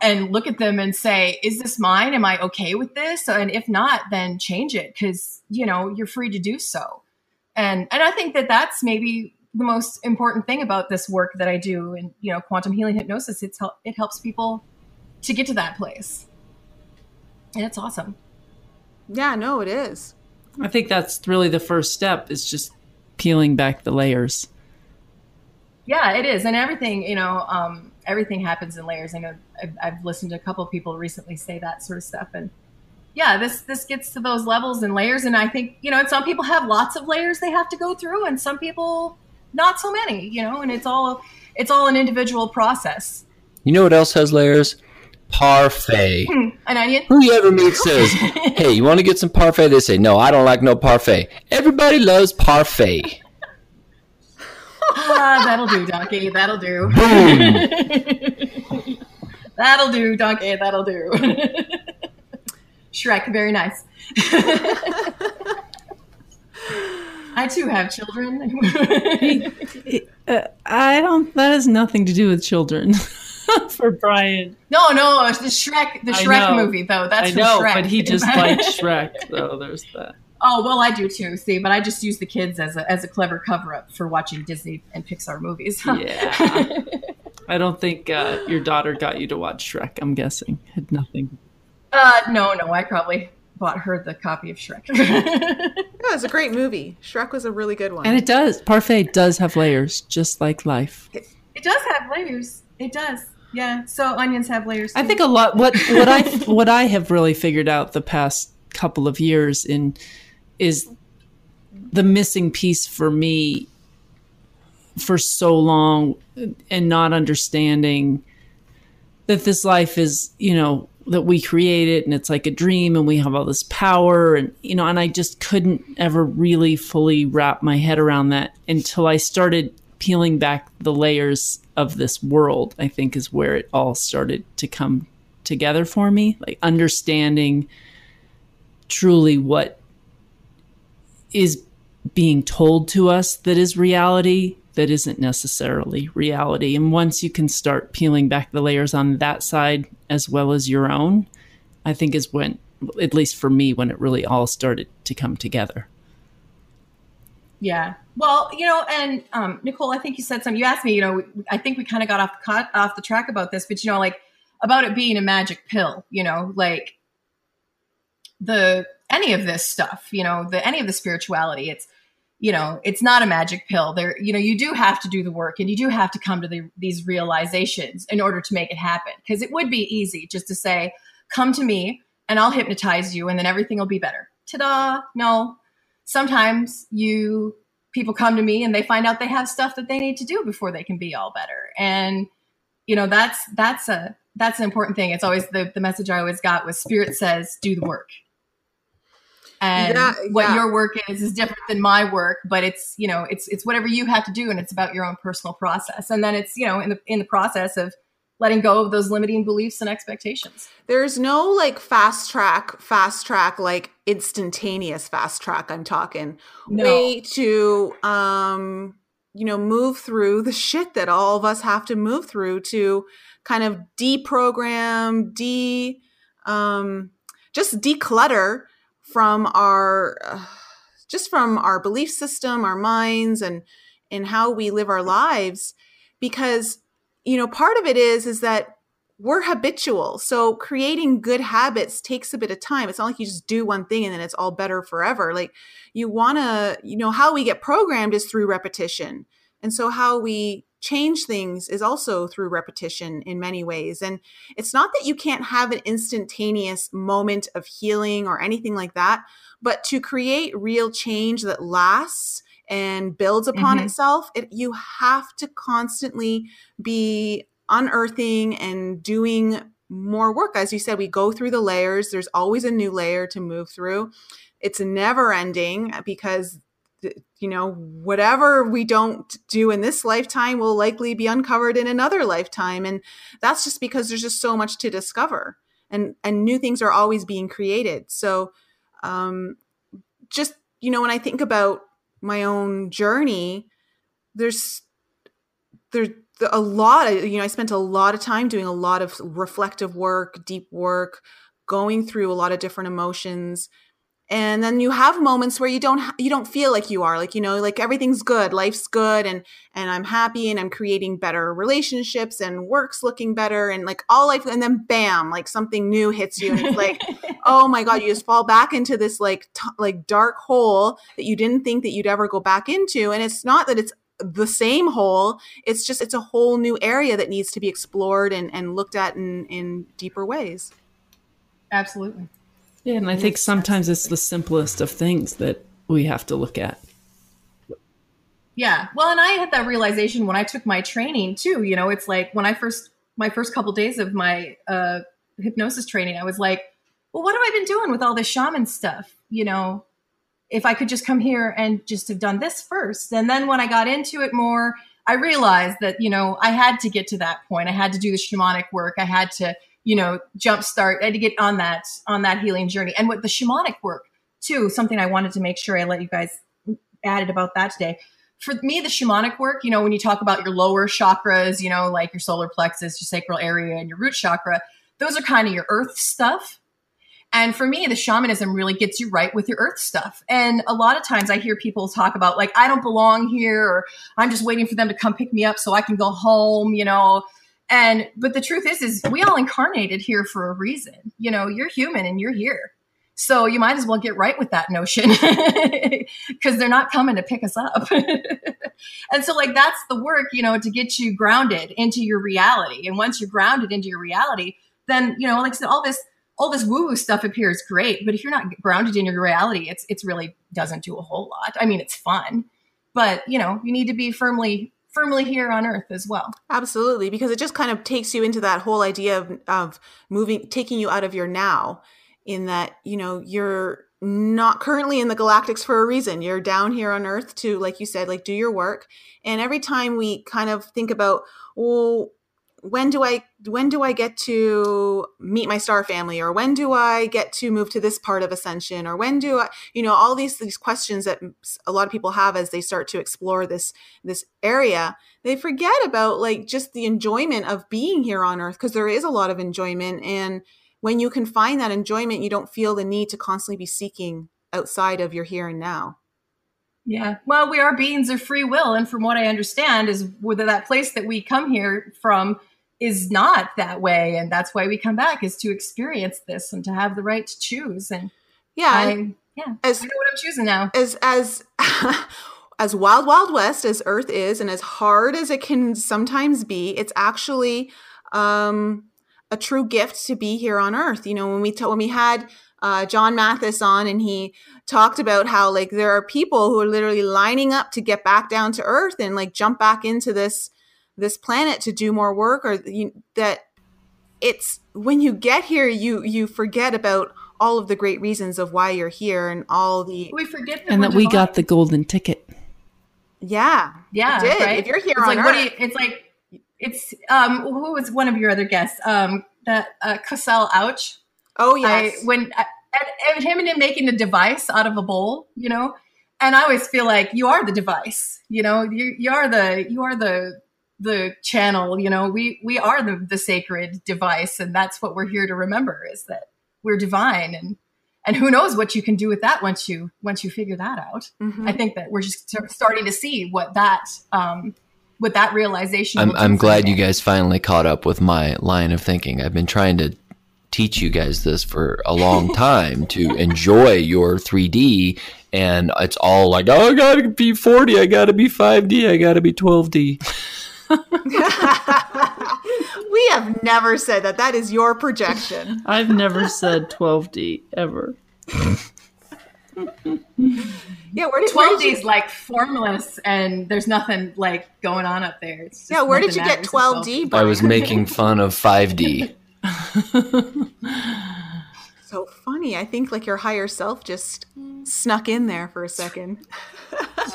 and look at them and say, is this mine? Am I okay with this? And if not, then change it, because, you know, you're free to do so. And and I think that that's maybe the most important thing about this work that I do. And, you know, quantum healing hypnosis, it's help, it helps people to get to that place. And it's awesome. Yeah, no, it is. I think that's really the first step, is just peeling back the layers. Yeah, it is. And everything, you know, um, everything happens in layers. I know I've, I've listened to a couple of people recently say that sort of stuff. And yeah, this, this gets to those levels and layers. And I think, you know, and some people have lots of layers they have to go through, and some people not so many, you know, and it's all, it's all an individual process. You know what else has layers? Parfait. An onion? Who you ever meet says, hey, you want to get some parfait? They say, no, I don't like no parfait. Everybody loves parfait. Ah, that'll do, Donkey. That'll do. Boom. That'll do, Donkey. That'll do. Shrek, very nice. I too have children. uh, I don't. That has nothing to do with children. For Brian. No, no, it's the Shrek, the Shrek movie, though. That's I know, Shrek. But he just likes Shrek, though. There's that. Oh, well, I do too, see, but I just use the kids as a, as a clever cover-up for watching Disney and Pixar movies. Yeah. I don't think uh, your daughter got you to watch Shrek, I'm guessing. Had nothing. Uh, no, no, I probably bought her the copy of Shrek. No, it's a great movie. Shrek was a really good one. And it does. Parfait does have layers, just like life. It, it does have layers. It does. Yeah, so onions have layers too. I think a lot, what, what, I, what I have really figured out the past couple of years in... is the missing piece for me for so long, and not understanding that this life is, you know, that we create it and it's like a dream and we have all this power and, you know, and I just couldn't ever really fully wrap my head around that until I started peeling back the layers of this world, I think is where it all started to come together for me. Like understanding truly what is being told to us that is reality, that isn't necessarily reality. And once you can start peeling back the layers on that side as well as your own, I think is when, at least for me, when it really all started to come together. Yeah. Well, you know, and um, Nicole, I think you said something, you asked me, you know, I think we kind of got off the, off the track about this, but you know, like about it being a magic pill, you know, like the, any of this stuff, you know, the, any of the spirituality, it's, you know, it's not a magic pill there. You know, you do have to do the work and you do have to come to the, these realizations in order to make it happen. Cause it would be easy just to say, come to me and I'll hypnotize you and then everything will be better. Ta-da. No, sometimes you people come to me and they find out they have stuff that they need to do before they can be all better. And, you know, that's, that's a, that's an important thing. It's always the, the message I always got was spirit says, do the work. And yeah, what yeah. your work is, is different than my work, but it's, you know, it's, it's whatever you have to do. And it's about your own personal process. And then it's, you know, in the, in the process of letting go of those limiting beliefs and expectations. There's no like fast track, fast track, like instantaneous fast track. I'm talking no. way to, um, you know, move through the shit that all of us have to move through to kind of deprogram, de, um, just declutter from our, uh, just from our belief system, our minds, and, and how we live our lives. Because, you know, part of it is, is that we're habitual. So creating good habits takes a bit of time. It's not like you just do one thing and then it's all better forever. Like you want to, you know, how we get programmed is through repetition. And so how we change things is also through repetition in many ways. And it's not that you can't have an instantaneous moment of healing or anything like that, but to create real change that lasts and builds upon mm-hmm. itself, it, you have to constantly be unearthing and doing more work. As you said, we go through the layers. There's always a new layer to move through. It's never ending because you know, whatever we don't do in this lifetime will likely be uncovered in another lifetime. And that's just because there's just so much to discover and, and new things are always being created. So um, just, you know, when I think about my own journey, there's, there's a lot of, you know, I spent a lot of time doing a lot of reflective work, deep work, going through a lot of different emotions. And then you have moments where you don't you don't feel like you are, like, you know, like everything's good, life's good, and and I'm happy and I'm creating better relationships and work's looking better and like all life. And then bam, like something new hits you and it's like, oh my God, you just fall back into this like t- like dark hole that you didn't think that you'd ever go back into. And it's not that it's the same hole. It's just it's a whole new area that needs to be explored and, and looked at in, in deeper ways. Absolutely. Yeah, and I think sometimes it's the simplest of things that we have to look at. Yeah. Well, and I had that realization when I took my training too, you know, it's like when I first, my first couple of days of my uh, hypnosis training, I was like, well, what have I been doing with all this shaman stuff? You know, if I could just come here and just have done this first. And then when I got into it more, I realized that, you know, I had to get to that point. I had to do the shamanic work. I had to you know, jumpstart. I had to get on that, on that healing journey. And with the shamanic work too, something I wanted to make sure I let you guys added about that today. For me, the shamanic work, you know, when you talk about your lower chakras, you know, like your solar plexus, your sacral area and your root chakra, those are kind of your earth stuff. And for me, the shamanism really gets you right with your earth stuff. And a lot of times I hear people talk about like, I don't belong here, or I'm just waiting for them to come pick me up so I can go home, you know. And, but the truth is, is we all incarnated here for a reason. You know, you're human and you're here. So you might as well get right with that notion, because they're not coming to pick us up. And so like, that's the work, you know, to get you grounded into your reality. And once you're grounded into your reality, then, you know, like I said, all this, all this woo-woo stuff appears great. But if you're not grounded in your reality, it's, it's really doesn't do a whole lot. I mean, it's fun, but you know, you need to be firmly firmly here on earth as well. Absolutely. Because it just kind of takes you into that whole idea of, of moving, taking you out of your now, in that, you know, you're not currently in the galactics for a reason. You're down here on earth to, like you said, like do your work. And every time we kind of think about, well, when do I, when do I get to meet my star family? Or when do I get to move to this part of ascension? Or when do I, you know, all these, these questions that a lot of people have as they start to explore this, this area, they forget about like just the enjoyment of being here on earth. Cause there is a lot of enjoyment. And when you can find that enjoyment, you don't feel the need to constantly be seeking outside of your here and now. Yeah. Well, we are beings of free will. And from what I understand is whether that place that we come here from is not that way. And that's why we come back, is to experience this and to have the right to choose. And yeah, I, yeah, as, I know what I'm choosing now. As, as, as wild, wild west as Earth is, and as hard as it can sometimes be, it's actually, um, a true gift to be here on earth. You know, when we, t- when we had, Uh, John Mathis on, and he talked about how like there are people who are literally lining up to get back down to earth and like jump back into this this planet to do more work, or you, that it's when you get here you you forget about all of the great reasons of why you're here, and all the we forget that and that we divine. Got the golden ticket. Yeah, yeah, it did. Right? If you're here, it's on like earth, what do you, it's like it's um who was one of your other guests um that uh, Cassell Ouch. Oh yes, I, when I, and, and him and him making a device out of a bowl, you know, and I always feel like you are the device, you know, you you are the you are the the channel, you know, we we are the the sacred device, and that's what we're here to remember, is that we're divine, and and who knows what you can do with that once you once you figure that out. Mm-hmm. I think that we're just starting to see what that um, what that realization. I'm I'm glad like. You guys finally caught up with my line of thinking. I've been trying to teach you guys this for a long time to enjoy your three D, and it's all like, oh, I gotta be forty, I gotta be five D, I gotta be twelve D. We have never said that. That is your projection. I've never said twelve D ever. Yeah, where did twelve D is like formless, and there's nothing like going on up there. It's just yeah, where did you get twelve D? I was making fun of five D. So funny. I think like your higher self just snuck in there for a second.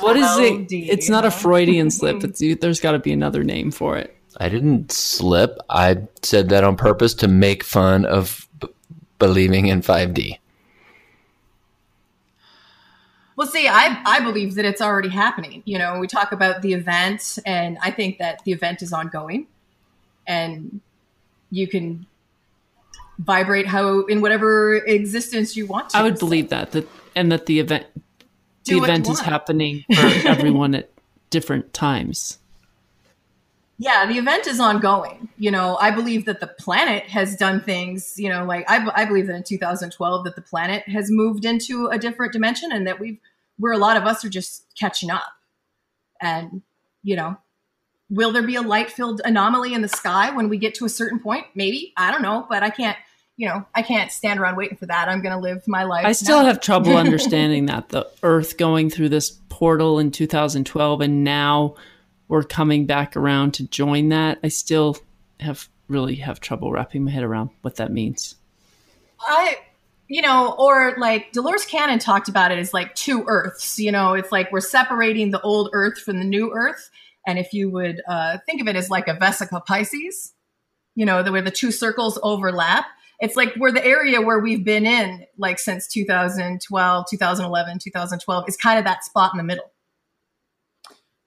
What is it? It's not a Freudian slip. It's, there's got to be another name for it. I didn't slip. I said that on purpose to make fun of b- believing in five D. Well, see, I, I believe that it's already happening. You know, we talk about the event, and I think that the event is ongoing, and you can vibrate how in whatever existence you want to. I would believe that, that and that the event the event is happening for everyone at different times. Yeah, the event is ongoing. You know, I believe that the planet has done things, you know, like I, I believe that in two thousand twelve that the planet has moved into a different dimension, and that we've where a lot of us are just catching up. And, you know, will there be a light-filled anomaly in the sky when we get to a certain point? Maybe. I don't know, but I can't, you know, I can't stand around waiting for that. I'm going to live my life. I still now. have trouble understanding that the Earth going through this portal in two thousand twelve, and now we're coming back around to join that. I still have really have trouble wrapping my head around what that means. I, you know, or like Dolores Cannon talked about it as like two Earths, you know, it's like we're separating the old Earth from the new Earth. And if you would uh, think of it as like a Vesica Pisces, you know, the way the two circles overlap, it's like where the area where we've been in, like since two thousand twelve, two thousand eleven, two thousand twelve is kind of that spot in the middle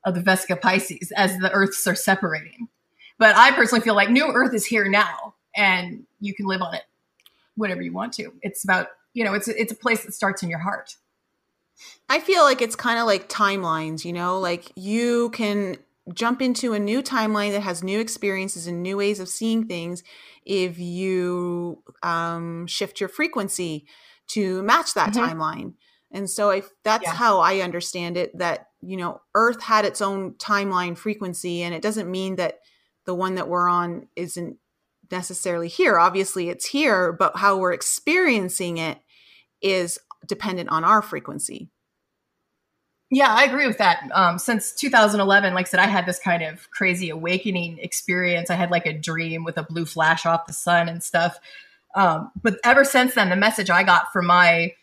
of the Vesica Pisces as the Earths are separating. But I personally feel like new Earth is here now, and you can live on it. whatever you want to. It's about, you know, it's, it's a place that starts in your heart. I feel like it's kind of like timelines, you know, like you can jump into a new timeline that has new experiences and new ways of seeing things if you um, shift your frequency to match that mm-hmm. timeline. And so I, that's yeah. how I understand it, that, you know, Earth had its own timeline frequency, and it doesn't mean that the one that we're on isn't necessarily here. Obviously it's here, but how we're experiencing it is dependent on our frequency. Yeah, I agree with that. Um, since two thousand eleven, like I said, I had this kind of crazy awakening experience. I had like a dream with a blue flash off the sun and stuff. Um, but ever since then, the message I got from my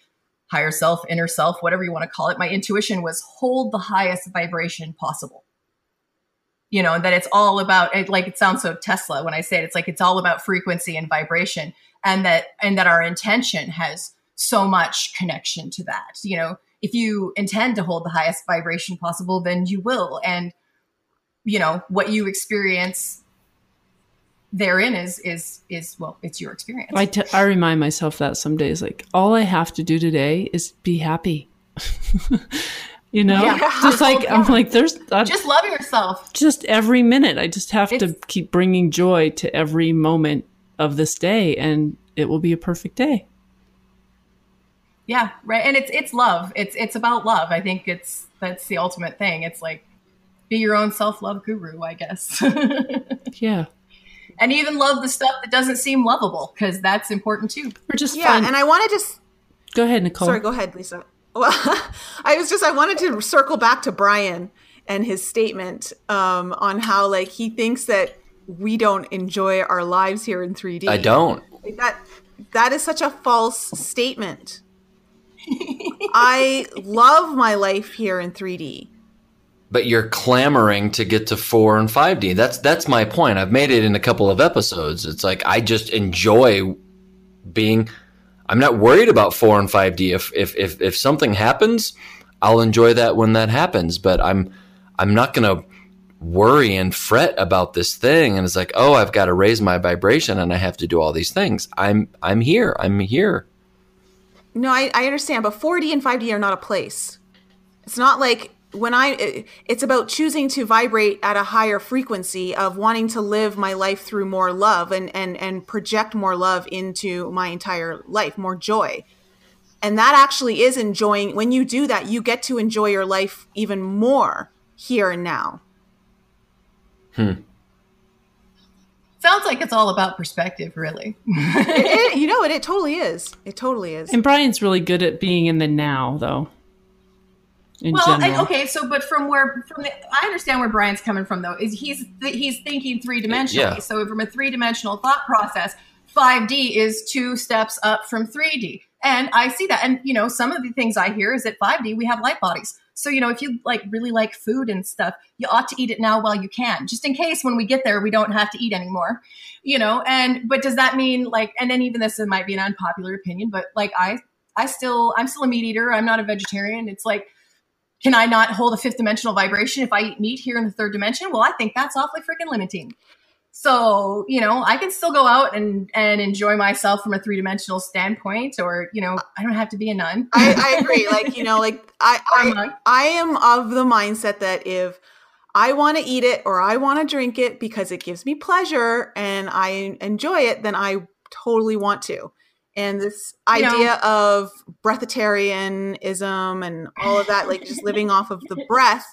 higher self, inner self, whatever you want to call it, my intuition was hold the highest vibration possible. You know, that it's all about it. Like, it sounds so Tesla when I say it, it's like, it's all about frequency and vibration, and that, and that our intention has so much connection to that. You know, if you intend to hold the highest vibration possible, then you will. And, you know, what you experience therein is, is, is, well, it's your experience. I, t- I remind myself that some days, like, all I have to do today is be happy. You know, yeah. just like, I'm like, there's I'm, just love yourself. Just every minute. I just have it's, to keep bringing joy to every moment of this day, and it will be a perfect day. Yeah. Right. And it's, it's love. It's, it's about love. I think it's, that's the ultimate thing. It's like, be your own self-love guru, I guess. Yeah. And even love the stuff that doesn't seem lovable, because that's important too. Or just yeah. Fun. And I want to just go ahead, Nicole. Sorry. Go ahead, Lisa. Well, I was just, I wanted to circle back to Brian and his statement um, on how, like, he thinks that we don't enjoy our lives here in three D. I don't. Like that, that is such a false statement. I love my life here in three D. But you're clamoring to get to four and five D. That's, that's my point. I've made it in a couple of episodes. It's like, I just enjoy being... I'm not worried about four and five D. If, if if if something happens, I'll enjoy that when that happens. But I'm I'm not going to worry and fret about this thing. And it's like, oh, I've got to raise my vibration and I have to do all these things. I'm I'm here. I'm here. No, I, I understand. But four D and five D are not a place. It's not like when I – it's about choosing to vibrate at a higher frequency of wanting to live my life through more love and, and, and project more love into my entire life, more joy. And that actually is enjoying – when you do that, you get to enjoy your life even more here and now. Hmm. Sounds like it's all about perspective, really. it, it, you know, it, it totally is. It totally is. And Brian's really good at being in the now, though. In well, I, okay, so but from where from the, I understand where Brian's coming from, though, is he's th- he's thinking three dimensionally. Yeah. So from a three dimensional thought process, five D is two steps up from three D, and I see that. And you know, some of the things I hear is that five D we have light bodies. So you know, if you like really like food and stuff, you ought to eat it now while you can, just in case when we get there we don't have to eat anymore. You know, and but does that mean like? And then even this it might be an unpopular opinion, but like I I still I'm still a meat eater. I'm not a vegetarian. It's like, can I not hold a fifth dimensional vibration if I eat meat here in the third dimension? Well, I think that's awfully freaking limiting. So, you know, I can still go out and, and enjoy myself from a three dimensional standpoint, or, you know, I don't have to be a nun. I, I agree. Like, you know, like I, I, I am of the mindset that if I want to eat it or I want to drink it because it gives me pleasure and I enjoy it, then I totally want to. And this idea you know. of breatharianism and all of that, like just living off of the breath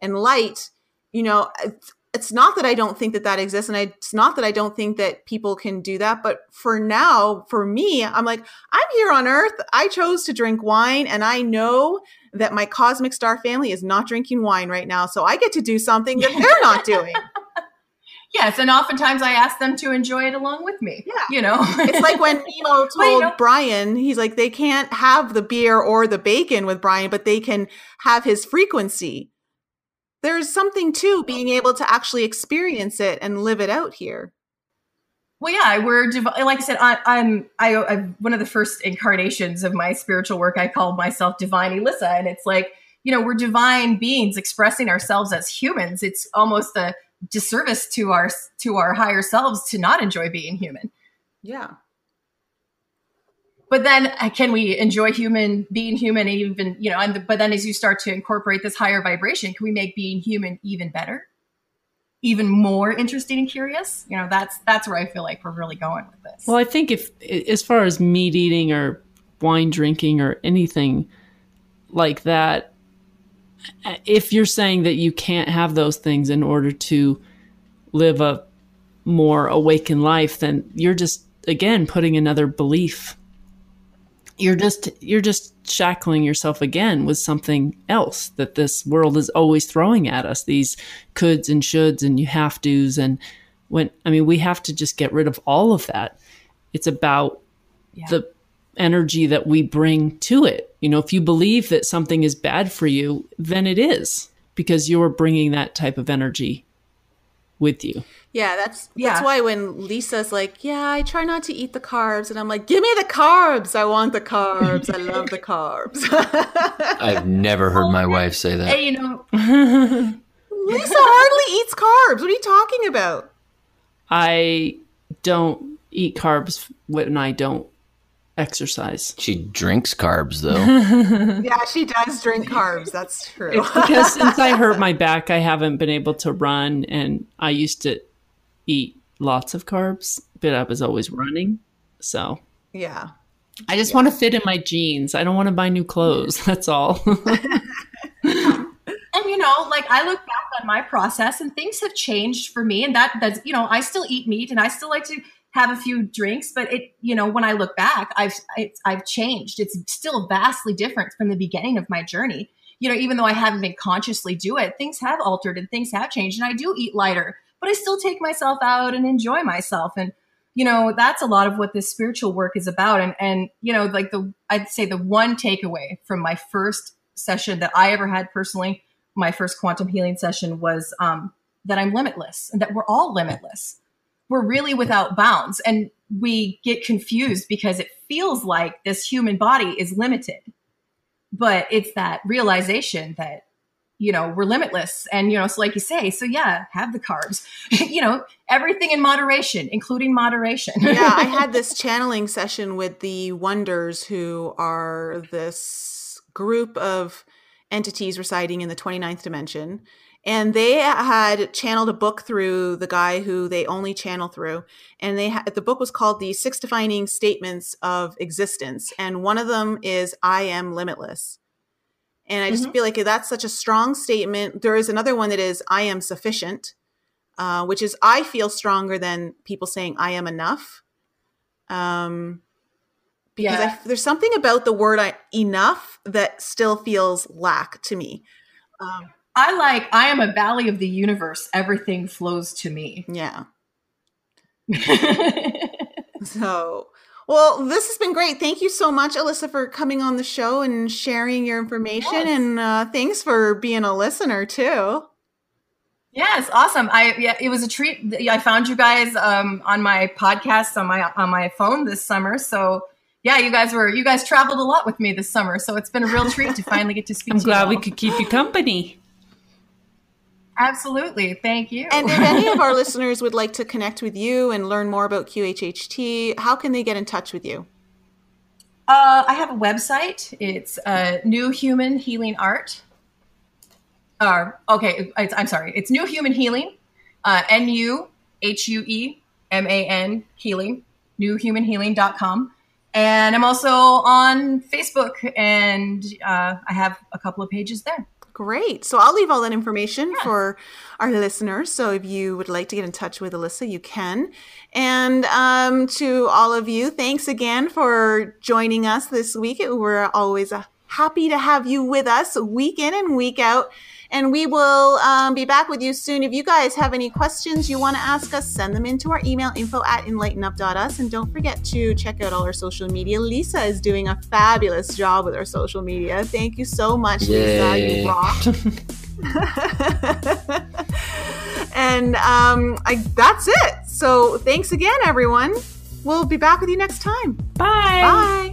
and light, you know, it's, it's not that I don't think that that exists. And I, it's not that I don't think that people can do that. But for now, for me, I'm like, I'm here on Earth. I chose to drink wine. And I know that my cosmic star family is not drinking wine right now. So I get to do something that they're not doing. Yes, and oftentimes I ask them to enjoy it along with me. Yeah, you know, it's like when Nemo told well, you know, Brian, he's like, they can't have the beer or the bacon with Brian, but they can have his frequency. There's something to being able to actually experience it and live it out here. Well, yeah, we're like I said, I, I'm I, I one of the first incarnations of my spiritual work. I call myself Divine Elissa, and it's like, you know, we're divine beings expressing ourselves as humans. It's almost a disservice to our to our higher selves to not enjoy being human. Yeah. But then can we enjoy human being human even, you know, and the, but then as you start to incorporate this higher vibration, can we make being human even better, even more interesting and curious? You know, that's that's where I feel like we're really going with this. Well, I think if as far as meat eating or wine drinking or anything like that, if you're saying that you can't have those things in order to live a more awakened life, then you're just, again, putting another belief. You're just you're just shackling yourself again with something else that this world is always throwing at us, these coulds and shoulds and you have to's. And when I mean, we have to just get rid of all of that. It's about yeah. the energy that we bring to it. You know, if you believe that something is bad for you, then it is, because you're bringing that type of energy with you. Yeah, that's that's yeah. why when Lisa's like, yeah, I try not to eat the carbs, and I'm like, give me the carbs. I want the carbs. I love the carbs. I've never heard my wife say that. Hey, you know, Lisa hardly eats carbs. What are you talking about? I don't eat carbs when I don't exercise. She drinks carbs though. Yeah, she does drink carbs. That's true. It's because since I hurt my back, I haven't been able to run, and I used to eat lots of carbs, but I was always running. So yeah, I just yeah. want to fit in my jeans. I don't want to buy new clothes. That's all. And you know, like I look back on my process, and things have changed for me. And that that's you know, I still eat meat, and I still like to have a few drinks, but it, you know, when I look back, I've, it's, I've changed. It's still vastly different from the beginning of my journey. You know, even though I haven't been consciously do it, things have altered and things have changed, and I do eat lighter, but I still take myself out and enjoy myself. And, you know, that's a lot of what this spiritual work is about. And, and, you know, like the, I'd say the one takeaway from my first session that I ever had personally, my first quantum healing session was um, that I'm limitless, and that we're all limitless. We're really without bounds, and we get confused because it feels like this human body is limited, but it's that realization that, you know, we're limitless. And, you know, so like you say, so yeah, have the carbs, you know, everything in moderation, including moderation. Yeah. I had this channeling session with the Wonders, who are this group of entities residing in the twenty-ninth dimension. And they had channeled a book through the guy who they only channel through. And they ha- the book was called The Six Defining Statements of Existence. And one of them is, I am limitless. And I just mm-hmm. feel like that's such a strong statement. There is another one that is, I am sufficient, uh, which is, I feel stronger than people saying, I am enough. Um, because yeah. I, there's something about the word I, enough that still feels lack to me. Um I like, I am a valley of the universe. Everything flows to me. Yeah. So, well, this has been great. Thank you so much, Elissa, for coming on the show and sharing your information. Yes. And uh, thanks for being a listener too. Yes. Awesome. I, yeah, it was a treat. I found you guys um, on my podcast, on my, on my phone this summer. So yeah, you guys were, you guys traveled a lot with me this summer. So it's been a real treat to finally get to speak to you. I'm glad we could keep you company. Absolutely. Thank you. And if any of our listeners would like to connect with you and learn more about Q H H T, how can they get in touch with you? Uh, I have a website. It's uh, New Human Healing Art. Uh, okay, it's, I'm sorry. It's New Human Healing, uh, N U H U E M A N Healing, new human healing dot com. And I'm also on Facebook, and uh, I have a couple of pages there. Great. So I'll leave all that information yeah. for our listeners. So if you would like to get in touch with Elissa, you can. And um, to all of you, thanks again for joining us this week. We're always uh, happy to have you with us week in and week out. And we will um, be back with you soon. If you guys have any questions you want to ask us, send them into our email, info at enlighten up dot us. And don't forget to check out all our social media. Lisa is doing a fabulous job with our social media. Thank you so much, Lisa. Yay. You rocked. And um, I, that's it. So thanks again, everyone. We'll be back with you next time. Bye. Bye.